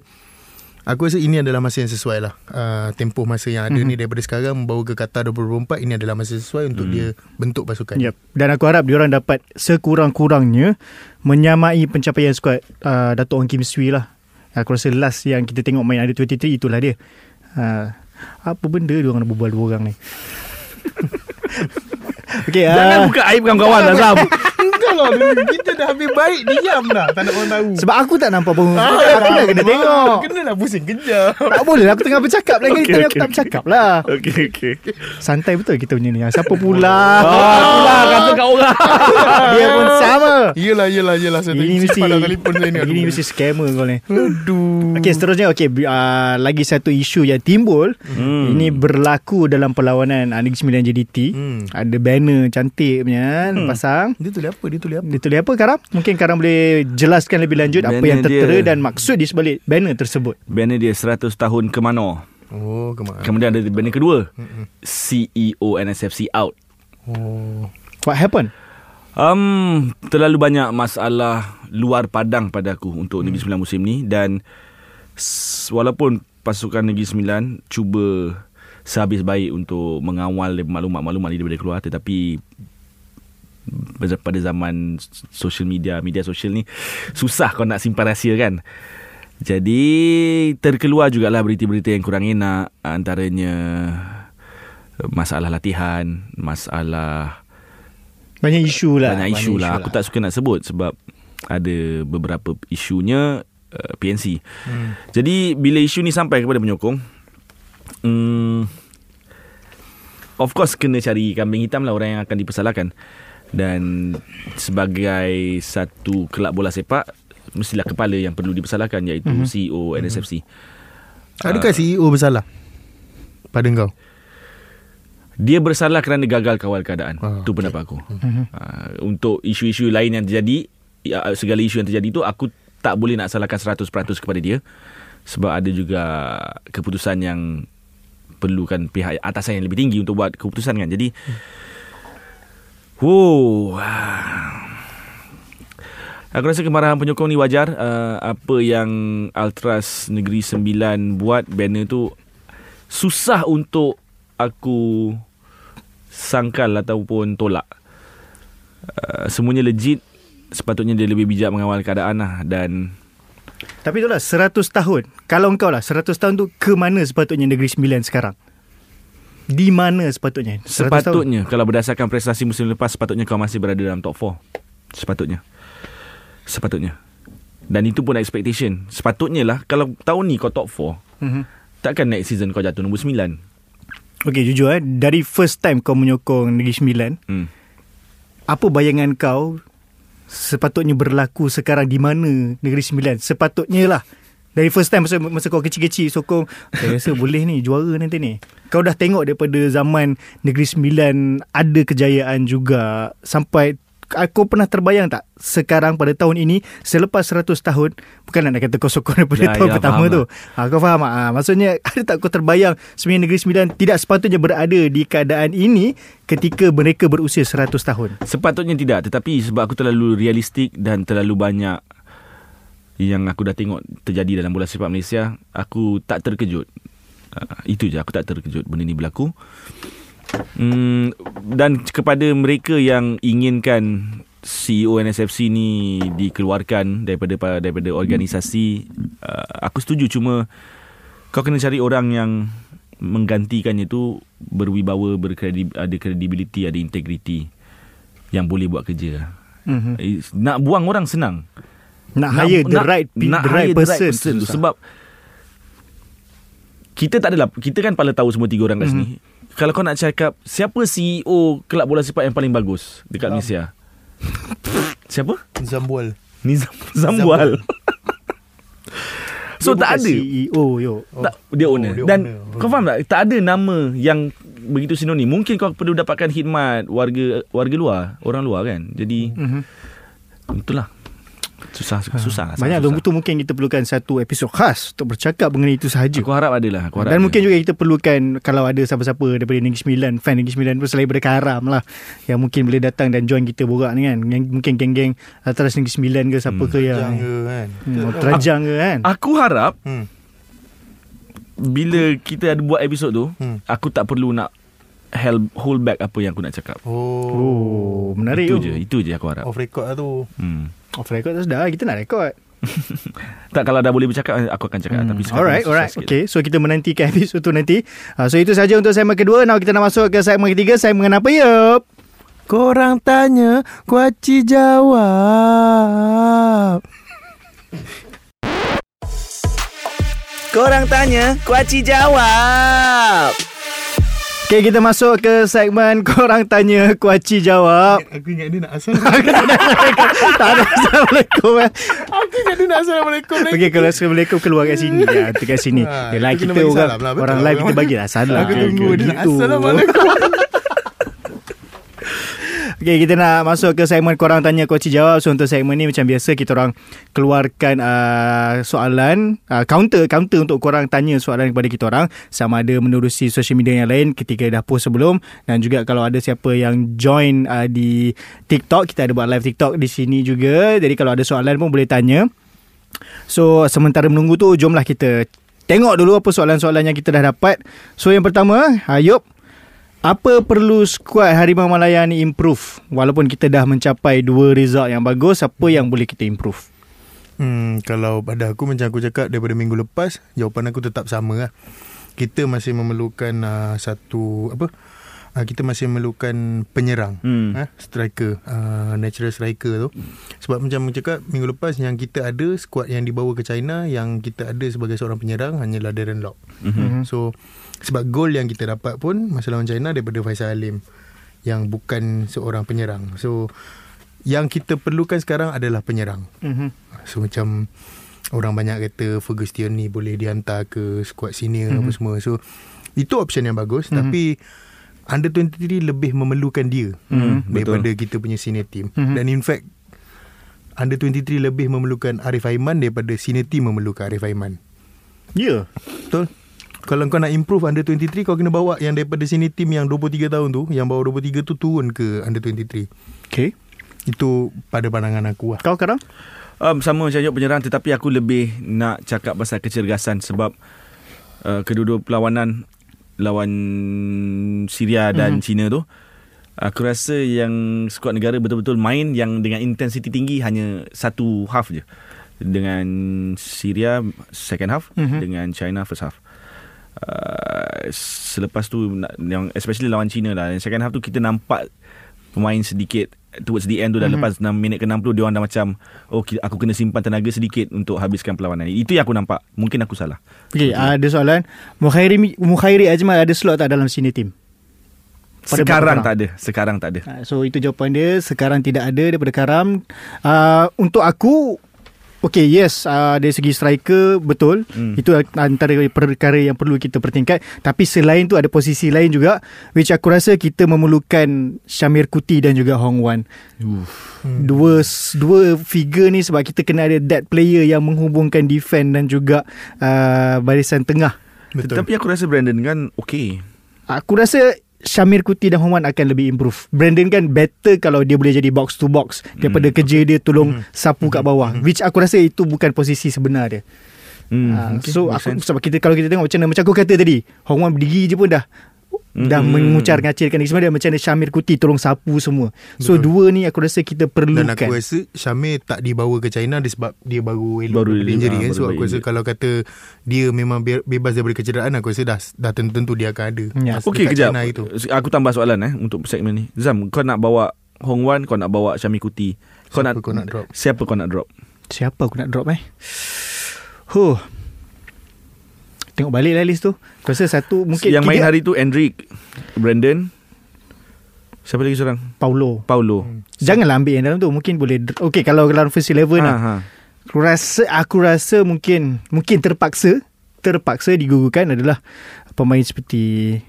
aku rasa ini adalah masa yang sesuai lah. Uh, tempoh masa yang ada mm-hmm. ni daripada sekarang membawa ke Qatar dua ribu dua puluh empat, ini adalah masa sesuai untuk mm. dia bentuk pasukan. Yep. Dan aku harap diorang dapat sekurang-kurangnya menyamai pencapaian skuad uh, Dato' Ong Kim Swee lah. Aku rasa last yang kita tengok main under twenty-three itulah dia. Uh, apa benda diorang nak berbual dua orang ni? Okay, uh, jangan buka aib kawan-kawan lah, Sam. Kita dah habis baik, diam dah, tak nak orang tahu. Sebab aku tak nampak pun. Ah, aku dah kena tengok. Kenalah pusing kejap. Tak boleh lah, aku tengah bercakap lagi. Okay, okay. Aku tak bercakap lah. Okey, okey. Santai betul kita punya ni. Siapa pula? Ah, pula kata kat orang. Dia pun sama. Yelah, yelah, yelah. Saya ini mesti telefon saya ni. Ini mesti scammer kau ni. Aduh. Okey, seterusnya okey, uh, lagi satu isu yang timbul. Hmm. Ini berlaku dalam perlawanan Negeri Sembilan J D T. Hmm. Ada banner cantik punya hmm. pasang. Dia tulis apa? Dia tulis apa? Dia tulis apa, Karam? Mungkin Karam boleh jelaskan lebih lanjut banner apa yang tertera dia dan maksud di sebalik banner tersebut. Banner dia seratus tahun ke mana? Oh, kemarin. Kemudian ada benda kedua. Mm-mm. C E O N S F C out. Oh. What happened? Um, terlalu banyak masalah luar padang pada aku untuk Negeri Sembilan musim ni, dan walaupun pasukan Negeri Sembilan cuba sehabis baik untuk mengawal maklumat-maklumat daripada keluar, tetapi pada zaman social media, media sosial ni susah kau nak simpan rahsia kan. Jadi terkeluar jugalah berita-berita yang kurang enak, antaranya masalah latihan, masalah banyak isu lah. Banyak isu lah. Aku tak suka nak sebut sebab ada beberapa isunya uh, P N C. Hmm. Jadi bila isu ni sampai kepada penyokong, um, of course kena cari kambing hitam lah orang yang akan dipersalahkan. Dan sebagai satu kelab bola sepak, mestilah kepala yang perlu dipersalahkan, iaitu mm-hmm. C E O N S F C. Adakah uh, C E O bersalah pada engkau? Dia bersalah kerana gagal kawal keadaan. Oh, itu pendapat okay. aku. Mm-hmm. Uh, untuk isu-isu lain yang terjadi, segala isu yang terjadi itu, aku tak boleh nak salahkan seratus peratus kepada dia. Sebab ada juga keputusan yang perlukan pihak atasan yang lebih tinggi untuk buat keputusan kan. Jadi mm. Wow. Aku rasa kemarahan penyokong ni wajar. uh, Apa yang Ultras Negeri Sembilan buat, banner tu, susah untuk aku sangkal ataupun tolak. uh, Semuanya legit. Sepatutnya dia lebih bijak mengawal keadaan lah. Dan tapi itulah seratus tahun. Kalau engkau lah seratus tahun tu, ke mana sepatutnya Negeri Sembilan sekarang? Di mana sepatutnya? Sepatutnya tahun. Kalau berdasarkan prestasi musim lepas, sepatutnya kau masih berada dalam top empat. Sepatutnya. Sepatutnya. Dan itu pun expectation. Sepatutnya lah, kalau tahun ni kau top empat, mm-hmm. takkan next season kau jatuh nombor sembilan. Okay, jujur eh, dari first time kau menyokong Negeri Sembilan, mm. apa bayangan kau sepatutnya berlaku sekarang? Di mana Negeri Sembilan sepatutnya lah? Dari first time masa, masa kau kecil-kecil sokong, saya rasa boleh ni juara nanti ni. Kau dah tengok daripada zaman Negeri Sembilan ada kejayaan juga, sampai kau pernah terbayang tak sekarang pada tahun ini selepas seratus tahun? Bukan nak kata kau sokong daripada ya, tahun ya, pertama tu lah. Ha, kau faham tak? Ha, maksudnya ada tak kau terbayang sebenarnya Negeri Sembilan tidak sepatutnya berada di keadaan ini ketika mereka berusia seratus tahun? Sepatutnya tidak, tetapi sebab aku terlalu realistik dan terlalu banyak yang aku dah tengok terjadi dalam bola sepak Malaysia, aku tak terkejut. Uh, itu je, aku tak terkejut benda ni berlaku. Mm, dan kepada mereka yang inginkan C E O N S F C ni dikeluarkan daripada daripada organisasi, uh, aku setuju. Cuma kau kena cari orang yang menggantikannya tu berwibawa, berkredib, ada credibility, ada integriti, yang boleh buat kerja. Mm-hmm. Nak buang orang senang. Nak hire the right people, the right person, person tu, sebab kita tak adalah, kita kan pala tahu semua tiga orang kat mm-hmm. sini. Kalau kau nak cakap siapa C E O kelab bola sepak yang paling bagus dekat Zam. Malaysia, siapa? Zambual. Nizam Zambual. So tak ada C E O yo. Tak, dia owner. Oh, dia dan owner. Kau faham tak? Tak ada nama yang begitu sinonim. Mungkin kau perlu dapatkan khidmat warga warga luar, orang luar kan. Jadi mm-hmm. itulah. Susah, susah. Ha, banyak tu, mungkin kita perlukan satu episod khas untuk bercakap mengenai itu sahaja. Aku harap adalah. Aku harap dan ada. Mungkin juga kita perlukan, kalau ada siapa-siapa daripada Negeri Sembilan, fan Negeri Sembilan selain daripada Karam lah, yang mungkin boleh datang dan join kita borak ni kan. Yang mungkin geng-geng atas Negeri Sembilan ke siapa hmm. ke yang terajang ke kan. Hmm, terajang aku, ke kan. Aku harap hmm. bila kita ada buat episod tu, hmm. aku tak perlu nak hold back apa yang aku nak cakap. Oh, oh menarik. Itu oh. je, itu je aku harap. Off record lah tu. Hmm. Off record tu sudah, kita nak record. Tak, kalau dah boleh bercakap aku akan cakap. hmm. Tapi alright, alright. Okay, so kita menantikan episode tu nanti. uh, So itu saja untuk segmen kedua. Now kita nak masuk ke segmen ketiga. Segmen apa yup? Korang tanya, Kuaci jawab. Korang tanya, Kuaci jawab. Okay, kita masuk ke segmen Korang Tanya, Kuaci Jawab. Aku ingat dia nak Assalamualaikum. Tak ada Assalamualaikum. Aku ingat dia nak Assalamualaikum. Okay, kalau Assalamualaikum keluar kat sini. Ya, dekat sini. Yelah, kita orang orang live kita bagilah salam. Aku tunggu dia Assalamualaikum. Okay, kita nak masuk ke segmen korang tanya coach jawab. So untuk segmen ni macam biasa kita orang keluarkan uh, soalan, uh, counter counter untuk korang tanya soalan kepada kita orang, sama ada menerusi social media yang lain ketika dah post sebelum, dan juga kalau ada siapa yang join uh, di TikTok, kita ada buat live TikTok di sini juga. Jadi kalau ada soalan pun boleh tanya. So sementara menunggu tu, jomlah kita tengok dulu apa soalan-soalan yang kita dah dapat. So yang pertama, Ayub, apa perlu skuad Harimau Malaya ni improve? Walaupun kita dah mencapai dua result yang bagus, apa yang boleh kita improve? Hmm, kalau pada aku, macam aku cakap daripada minggu lepas, jawapan aku tetap sama lah. Kita masih memerlukan uh, satu apa? Uh, kita masih memerlukan penyerang, hmm. uh, striker, uh, natural striker tu. Sebab macam aku cakap minggu lepas, yang kita ada skuad yang dibawa ke China, yang kita ada sebagai seorang penyerang hanyalah Darren Lok. Mm-hmm. So sebab gol yang kita dapat pun masa lawan China daripada Faisal Halim, yang bukan seorang penyerang. So yang kita perlukan sekarang adalah penyerang. Mm-hmm. So macam orang banyak kata Ferguson ni boleh dihantar ke skuad senior, mm-hmm. apa semua. So itu option yang bagus, mm-hmm. tapi under twenty-three lebih memerlukan dia, mm-hmm. daripada betul. Kita punya senior team. Mm-hmm. Dan in fact under twenty-three lebih memerlukan Arif Aiman daripada senior team memerlukan Arif Aiman. Ya, yeah. Betul. Kalau kau nak improve under twenty-three, kau kena bawa yang daripada sini team yang dua puluh tiga tahun tu, yang bawa dua puluh tiga tu turun ke under twenty-three. Okay. Itu pada pandangan aku lah. Kau sekarang? Um, sama macam Ayub, penyerang, tetapi aku lebih nak cakap pasal kecergasan. Sebab uh, kedua-dua perlawanan lawan Syria dan hmm. China tu, aku rasa yang skuad negara betul-betul main yang dengan intensiti tinggi hanya satu half je. Dengan Syria second half, hmm. dengan China first half. Uh, selepas tu yang especially lawan China lah, yang second half tu kita nampak pemain sedikit towards the end tu dah, mm-hmm. lepas enam minit ke enam puluh dia orang dah macam, oh aku kena simpan tenaga sedikit untuk habiskan perlawanan ni. Itu yang aku nampak. Mungkin aku salah. Okey, ada soalan, Mukhairi Mukhairi Ajmal ada slot tak dalam senior team? Pada sekarang tak ada. Sekarang tak ada. So itu jawapan dia, sekarang tidak ada daripada Karam. Uh, untuk aku, okay, yes, uh, dari segi striker betul, hmm. itu antara perkara yang perlu kita pertingkat. Tapi selain tu ada posisi lain juga, which aku rasa kita memerlukan Syamie Kutty dan juga Hong Wan. hmm. Dua dua figure ni, sebab kita kena ada that player yang menghubungkan defend dan juga uh, barisan tengah. Betul. Tapi aku rasa Brendan Gan okay. Aku rasa Syamie Kutty dan Hong Wan akan lebih improve. Brendan Gan better kalau dia boleh jadi box to box daripada mm. kerja dia tolong mm. sapu mm. kat bawah, mm. which aku rasa itu bukan posisi sebenar dia. mm. uh, okay. So aku, sebab kita, kalau kita tengok macam mana, macam aku kata tadi, Hong Wan berdiri je pun dah mm. dah mengucar-ngacirkan semua dia. Macam mana Syamie Kutty tolong sapu semua. So betul. Dua ni aku rasa kita perlukan. Dan aku rasa Syamie tak dibawa ke China sebab dia baru elok baru injury, kan? So aku rasa kalau kata dia memang bebas daripada kecederaan, aku rasa dah, dah tentu-tentu dia akan ada. ya. Okey, kejap itu. Aku tambah soalan eh untuk segmen ni. Zam, kau nak bawa Hong Wan, kau nak bawa Syamie Kutty, kau siapa nak, kau nak drop? Siapa kau nak drop? Siapa aku nak drop eh huh. Tengok balik lah list tu. Kau rasa satu mungkin yang tiga. Main hari tu Andrew, Brendan, siapa lagi seorang? Paulo. Paulo. Hmm. Janganlah ambil yang dalam tu. Mungkin boleh. Okay, kalau dalam first eleven lah. Ha. Aku rasa, aku rasa mungkin mungkin terpaksa terpaksa digugurkan adalah pemain seperti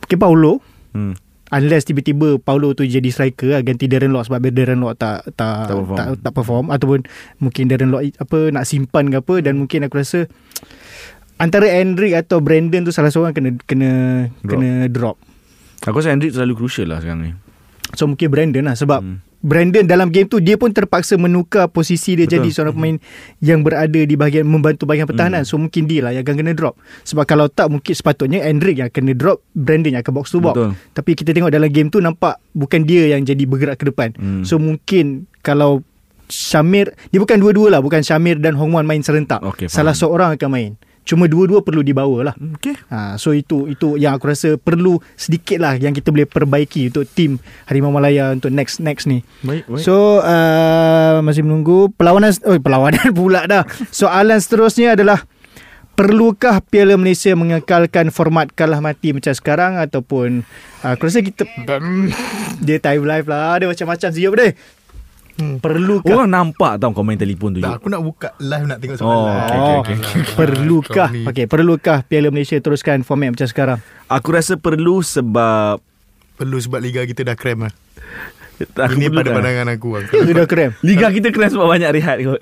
mungkin Paulo. Hmm. Unless tiba-tiba Paulo tu jadi striker lah, ganti Darren Lok, sebab Darren Lok tak tak tak perform. Tak, tak perform ataupun mungkin Darren Lok apa nak simpan ke apa. Dan mungkin aku rasa antara Hendrik atau Brendan tu salah seorang kena kena drop. kena drop. Aku rasa Hendrik terlalu crucial lah sekarang ni. So mungkin Brendan lah, sebab hmm. Brendan dalam game tu dia pun terpaksa menukar posisi dia. Betul. Jadi seorang pemain hmm. yang berada di bahagian membantu bahagian pertahanan. hmm. So mungkin dia lah yang akan kena drop. Sebab kalau tak, mungkin sepatutnya Hendrik yang kena drop, Brendan yang akan box to box. Betul. Tapi kita tengok dalam game tu nampak bukan dia yang jadi bergerak ke depan. hmm. So mungkin kalau Syamie, dia bukan dua-dua lah, bukan Syamie dan Hong Wan main serentak, okay, salah seorang akan main. Cuma dua-dua perlu dibawa lah. Okay. Ha, so itu itu yang aku rasa perlu sedikit lah yang kita boleh perbaiki untuk tim Harimau Malaya untuk next next ni. Baik, baik. So uh, masih menunggu perlawanan. Oh, perlawanan pula dah. Soalan seterusnya adalah, perlukah Piala Malaysia mengekalkan format kalah mati macam sekarang? Ataupun uh, aku rasa kita dia time live lah, dia macam-macam siap deh. Hmm. Perlukah? Orang nampak tau komen telefon tu. Tak, aku nak buka live nak tengok soalan. Oh, okay, okay, okay. Perlukah? Okey, perlukah Piala Malaysia teruskan format macam sekarang? Aku rasa perlu, sebab perlu sebab liga kita dah krem lah. Aku Ini pada dah. pandangan aku lah. Aku dah krem. Liga kita krem sebab banyak rehat kot.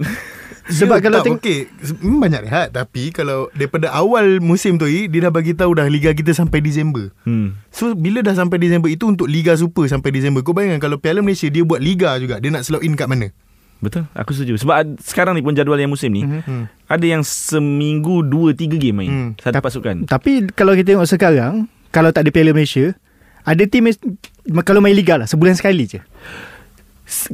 Sebab yeah, kalau tak, teng- okay, banyak rehat. Tapi kalau daripada awal musim tu, dia dah bagi tahu dah liga kita sampai Disember. hmm. So bila dah sampai Disember, itu untuk liga super sampai Disember. Kau bayangkan kalau Piala Malaysia dia buat liga juga, dia nak slot in kat mana? Betul, aku setuju. Sebab sekarang ni pun jadual yang musim ni, mm-hmm. ada yang seminggu dua tiga game main, mm. satu Ta- pasukan. Tapi kalau kita tengok sekarang, kalau tak ada Piala Malaysia, ada tim kalau main liga lah sebulan sekali je.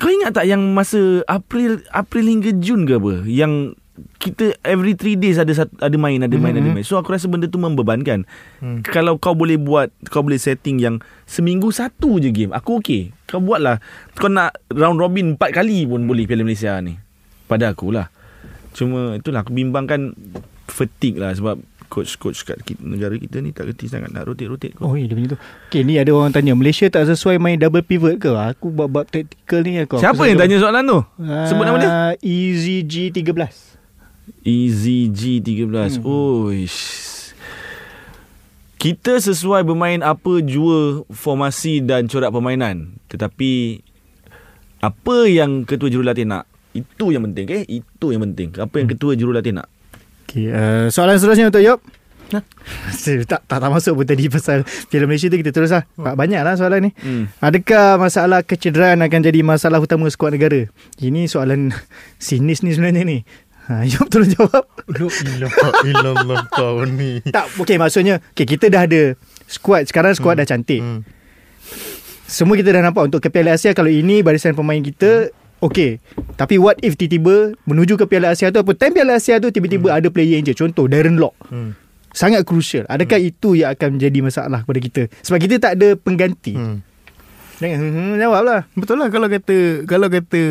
Kau ingat tak yang masa April April hingga Jun ke apa, yang kita every three days ada ada main, ada main, mm-hmm. ada main. So aku rasa benda tu membebankan. mm. Kalau kau boleh buat, kau boleh setting yang seminggu satu je game, aku okey. Kau buatlah, kau nak round robin empat kali pun boleh Piala Malaysia ni, pada akulah. Cuma itulah, aku bimbangkan fatigue lah. Sebab coach-coach kat negara kita ni tak kerti sangat nak rotate-rotate. Oh, dia punya tu. Okay, ni ada orang tanya, Malaysia tak sesuai main double pivot ke? Aku bab-bab tactical ni aku. Siapa aku yang tanya soalan tu? Uh, Sebut nama dia. E Z G thirteen. E Z G thirteen. Hmm. Oh, ish. Kita sesuai bermain apa jua formasi dan corak permainan. Tetapi apa yang ketua jurulatih nak, itu yang penting. Eh, itu yang penting. Apa yang hmm. ketua jurulatih nak. Okay, uh, soalan seterusnya untuk Yop. Nah. tak, tak tak masuk pun tadi pasal Piala Malaysia tu, kita terus lah. Banyak lah soalan ni. hmm. Adakah masalah kecederaan akan jadi masalah utama skuad negara? Ini soalan sinis ni sebenarnya ni. Ha, Yop tolong jawab. Tak, okay, maksudnya okay, kita dah ada skuad. Sekarang skuad hmm. dah cantik. hmm. Semua kita dah nampak untuk ke Piala Asia. Kalau ini barisan pemain kita, hmm. okey, tapi what if tiba-tiba menuju ke Piala Asia tu, apa time Piala Asia tu tiba-tiba hmm. ada player injured. Contoh Darren Lok. Hmm. Sangat crucial. Adakah hmm. itu yang akan menjadi masalah kepada kita? Sebab kita tak ada pengganti. Hmm. Jangan hmm, jawablah. Betul lah, kalau kata kalau kata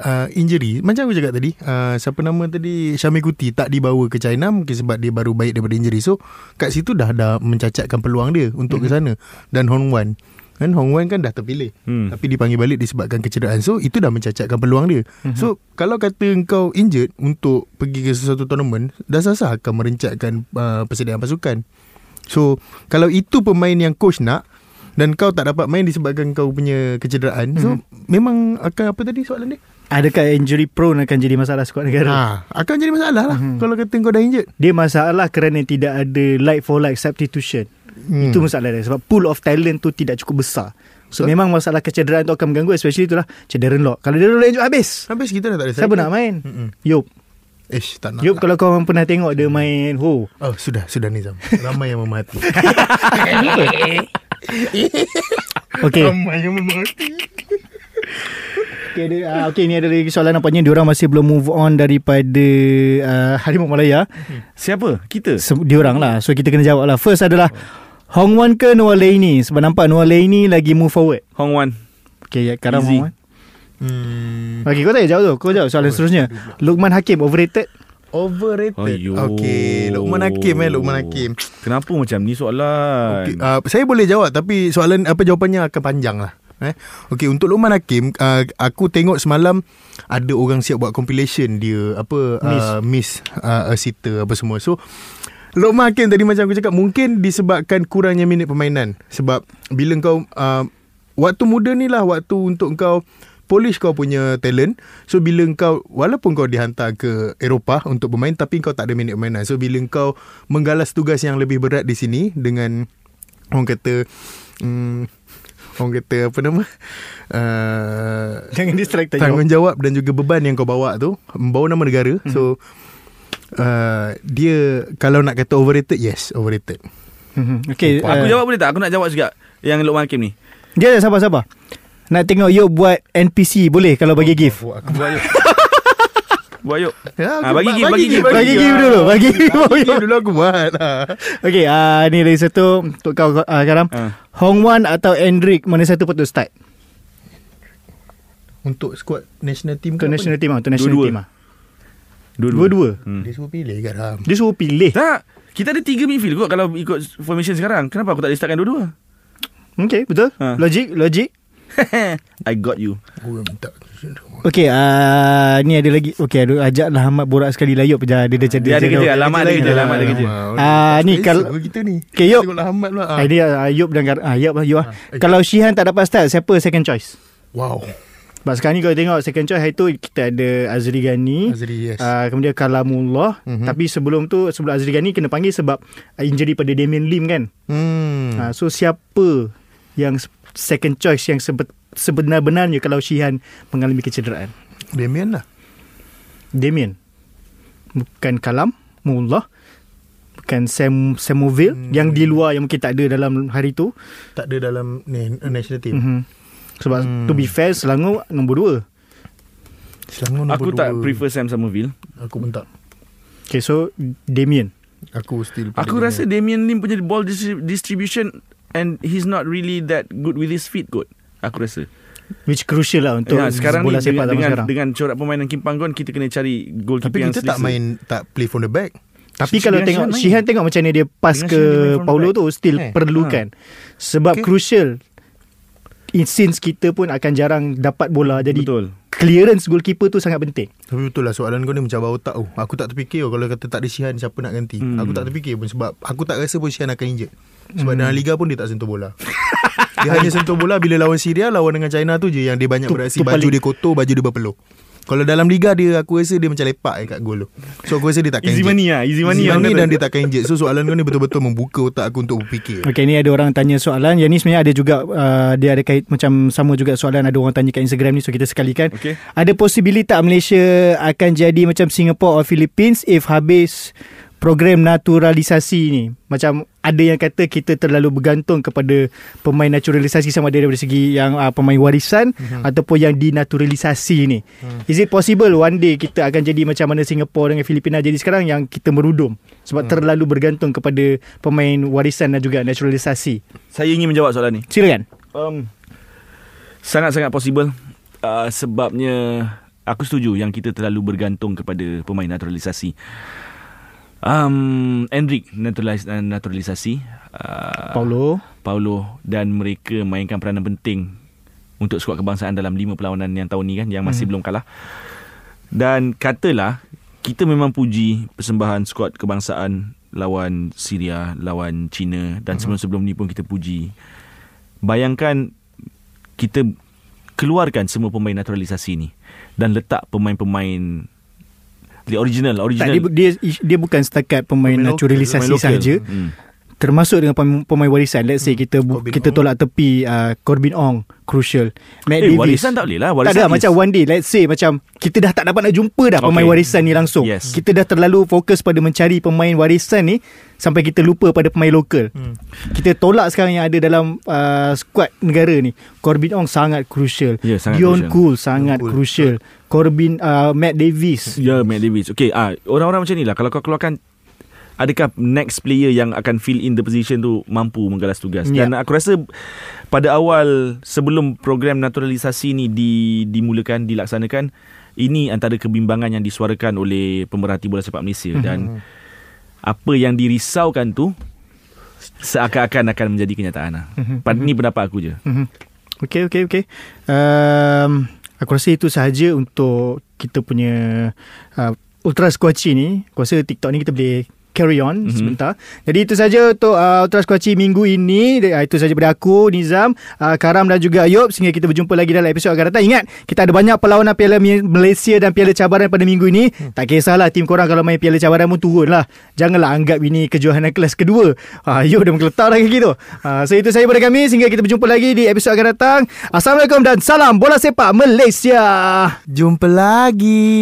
uh, injury, macam aku cakap tadi, uh, siapa nama tadi, Syamie Kutty tak dibawa ke China mungkin sebab dia baru baik daripada injury. So kat situ dah dah mencacatkan peluang dia untuk hmm. ke sana. Dan Hong Wan kan Hong Wan kan dah terpilih, hmm. tapi dipanggil balik disebabkan kecederaan. So itu dah mencacatkan peluang dia. uh-huh. So kalau kata engkau injured untuk pergi ke sesuatu tournament, dah sah-sah akan merencatkan uh, persediaan pasukan. So kalau itu pemain yang coach nak dan kau tak dapat main disebabkan kau punya kecederaan, uh-huh. so memang akan, apa tadi soalan dia, adakah injury prone akan jadi masalah skuad negara? Ha, akan jadi masalah lah. uh-huh. Kalau kata kau dah injured, dia masalah kerana tidak ada like for like substitution. Hmm. Itu masalah dia. Sebab pool of talent tu tidak cukup besar. So, so memang masalah kecederaan tu akan mengganggu. Especially itulah cedera Lok. Kalau dia Lok injured, habis Habis kita dah tak ada siapa nak main. Mm-mm. Yop Ish, tak nak Yop, kalau kau pernah tengok dia main, oh, oh sudah Sudah Nizam, ramai yang memahati. Okay, ramai yang memahati. Okay, ada, uh, okay, ni ada lagi soalan. Nampaknya diorang masih belum move on daripada uh, Harimau Malaya. hmm. Siapa? Kita? Se- diorang lah. So kita kena jawab lah. First adalah Hong Wan ke Noah Laini? Sebab nampak Noah Laini lagi move forward. Hong Wan. Okay, sekarang Hong Wan. hmm. Okay, kau tak jawab tu. Kau jawab soalan oh, seterusnya. Luqman Hakim overrated? Overrated. Ayuh. Okay, Luqman Hakim eh Luqman Hakim. Kenapa macam ni soalan? Okay, uh, saya boleh jawab, tapi soalan apa jawapannya akan panjang lah. Eh? Okay, untuk Luqman Hakim, uh, aku tengok semalam ada orang siap buat compilation dia, apa miss, uh, miss uh, sitter apa semua. So Luqman Hakim tadi macam aku cakap, mungkin disebabkan kurangnya minit permainan. Sebab bila kau uh, waktu muda ni lah waktu untuk kau polish kau punya talent. So bila kau, walaupun kau dihantar ke Eropah untuk bermain, tapi kau tak ada minit permainan. So bila kau menggalas tugas yang lebih berat di sini dengan orang kata um, orang kata apa nama uh, jangan distract, tanggungjawab dan juga beban yang kau bawa tu, membawa nama negara. mm-hmm. So uh, dia kalau nak kata overrated, yes, overrated. mm-hmm. Okay, uh, aku jawab boleh tak? Aku nak jawab juga yang Luqman Hakim ni. Dia dah sabar-sabar nak tengok Yop buat N P C. Boleh kalau bagi oh, gift oh, aku buat Yop. Buat Yop ya, ha, Bagi gift Bagi gift Bagi gift dulu Bagi gift dulu aku buat. Okay, uh, ni dari satu untuk kau, uh, Karam. uh. Hong Wan atau Andrew, mana satu patut start untuk squad national team? Untuk national team lah. Untuk national team lah. Dua-dua. hmm. Dia suruh pilih kan, Ram? Dia suruh pilih. Tak, kita ada tiga midfield kot kalau ikut formation sekarang. Kenapa aku tak boleh startkan dua-dua? Okay, betul. ha. Logik Logik I got you. Okay, uh, ni ada lagi. Okay, aduh, ajaklah Ahmad borak sekali layup je. Dia dah jadi. Dia ada kerja. Alamat dia kerja. Alamat dia kerja. Ah, ni kalau kita ni. Okay, Yop. Idea Yop dan Ayub lah you ah. Kalau Sihan tak dapat start, siapa second choice? Wow. Sebab sekarang ni kalau tengok second choice hari tu kita ada Azri Ghani, Azri, yes. uh, Kemudian Kalamullah, mm-hmm. Tapi sebelum tu, sebelum Azri Ghani kena panggil sebab injury pada Damien Lim kan, mm. uh, So siapa yang second choice yang sebe- sebenar-benarnya kalau Sihan mengalami kecederaan? Damien lah. Damien. Bukan Kalamullah, bukan Sam, Samoville, mm. Yang di luar yang mungkin tak ada dalam hari tu, tak ada dalam ni, national team, mm-hmm. Sebab hmm. to be fair, Selangor nombor dua. Selangor nombor dua. Aku tak dua. Prefer Sam Samoville. Aku pun tak. Okay, so Damien. Aku still Aku Damien. Rasa Damien Lim punya ball distribution and he's not really that good with his feet kot. Aku rasa. Which crucial lah untuk ya, sekarang bola ni, sepak dengan, sekarang. Dengan corak permainan Kim Pan Gon, kita kena cari goalkeeper yang selesa. Tapi kita tak main, tak play from the back. Tapi Sh- kalau Shihan tengok, Shihan tengok macam ni dia pass dengan ke dia Paulo tu still eh, perlukan. Ha. Sebab okay. crucial. Since kita pun akan jarang dapat bola, jadi betul. Clearance goalkeeper tu sangat penting. Tapi betul lah soalan kau ni mencabar otak oh. Aku tak terfikir oh, kalau kata tak ada Sihan siapa nak ganti, hmm. Aku tak terfikir pun sebab aku tak rasa pun Sihan akan injek. Sebab hmm. dalam Liga pun dia tak sentuh bola. Dia hanya sentuh bola bila lawan Syria, lawan dengan China tu je yang dia banyak tu, beraksi tu. Baju paling... dia kotor, baju dia berpeluh. Kalau dalam Liga dia, aku rasa dia macam lepak eh, kat gol tu. So aku rasa dia takkan injek. Easy money lah, easy money, easy money dan dia takkan injek. So soalan kau ni betul-betul membuka otak aku untuk berfikir. Okay, ni ada orang tanya soalan. Yang ni sebenarnya ada juga uh, dia ada kait macam sama juga soalan. Ada orang tanya kat Instagram ni, so kita sekalikan okay. Ada possibility tak Malaysia akan jadi macam Singapore or Philippines if habis program naturalisasi ni? Macam ada yang kata kita terlalu bergantung kepada pemain naturalisasi, sama ada daripada segi yang uh, pemain warisan, mm-hmm. ataupun yang dinaturalisasi ni, mm. Is it possible one day kita akan jadi macam mana Singapura dengan Filipina jadi sekarang, yang kita merudum sebab mm. terlalu bergantung kepada pemain warisan dan juga naturalisasi? Saya ingin menjawab soalan ni. Silakan. um, Sangat-sangat possible, uh, sebabnya aku setuju yang kita terlalu bergantung kepada pemain naturalisasi. Um, Hendrik naturalis- naturalisasi, uh, Paulo Paulo dan mereka mainkan peranan penting untuk skuad kebangsaan dalam lima perlawanan yang tahun ni kan, yang masih hmm. belum kalah. Dan katalah kita memang puji persembahan skuad kebangsaan lawan Syria, lawan China, dan hmm. sebelum-sebelum ni pun kita puji. Bayangkan kita keluarkan semua pemain naturalisasi ni dan letak pemain-pemain the original, original. Tak, dia, dia, dia bukan setakat pemain, pemain naturalisasi saja, hmm. termasuk dengan pemain, pemain warisan. Let's say kita Corbin kita Ong. Tolak tepi uh, Corbin Ong, crucial. Matt eh, Davis. Warisan tak boleh lah. Warisan tak ada, macam one day. Let's say macam kita dah tak dapat nak jumpa dah okay. pemain warisan ni langsung. Yes. Kita dah terlalu fokus pada mencari pemain warisan ni sampai kita lupa pada pemain lokal. Hmm. Kita tolak sekarang yang ada dalam uh, skuad negara ni. Corbin Ong sangat crucial. Yeah, sangat Dion crucial. Cool sangat Cool. crucial. Corbin, uh, Matt Davis. Ya, yeah, Matt Davis. Okay, ah, orang-orang macam ni lah. Kalau kau keluarkan, adakah next player yang akan fill in the position tu mampu menggalas tugas? Yeah. Dan aku rasa pada awal sebelum program naturalisasi ni di, dimulakan, dilaksanakan, ini antara kebimbangan yang disuarakan oleh pemerhati bola sepak Malaysia. Dan apa yang dirisaukan tu seakan-akan akan menjadi kenyataan lah. Ini pendapat aku je. Okay, okay, okay. Um... Aku rasa itu sahaja untuk kita punya uh, Ultras Kuaci ni. Aku rasa TikTok ni kita boleh carry on mm-hmm. sebentar. Jadi itu sahaja untuk uh, Ultras Kuaci minggu ini. Uh, itu sahaja daripada aku, Nizam, uh, Karam dan juga Ayub. Sehingga kita berjumpa lagi dalam episod akan datang. Ingat, kita ada banyak perlawanan Piala Malaysia dan Piala Cabaran pada minggu ini. Hmm. Tak kisahlah tim korang kalau main Piala Cabaran pun turun lah. Janganlah anggap ini kejohanan kelas kedua. Uh, Ayub dah mengeletak dah kaki tu. Uh, so itu sahaja daripada kami. Sehingga kita berjumpa lagi di episod akan datang. Assalamualaikum dan salam bola sepak Malaysia. Jumpa lagi.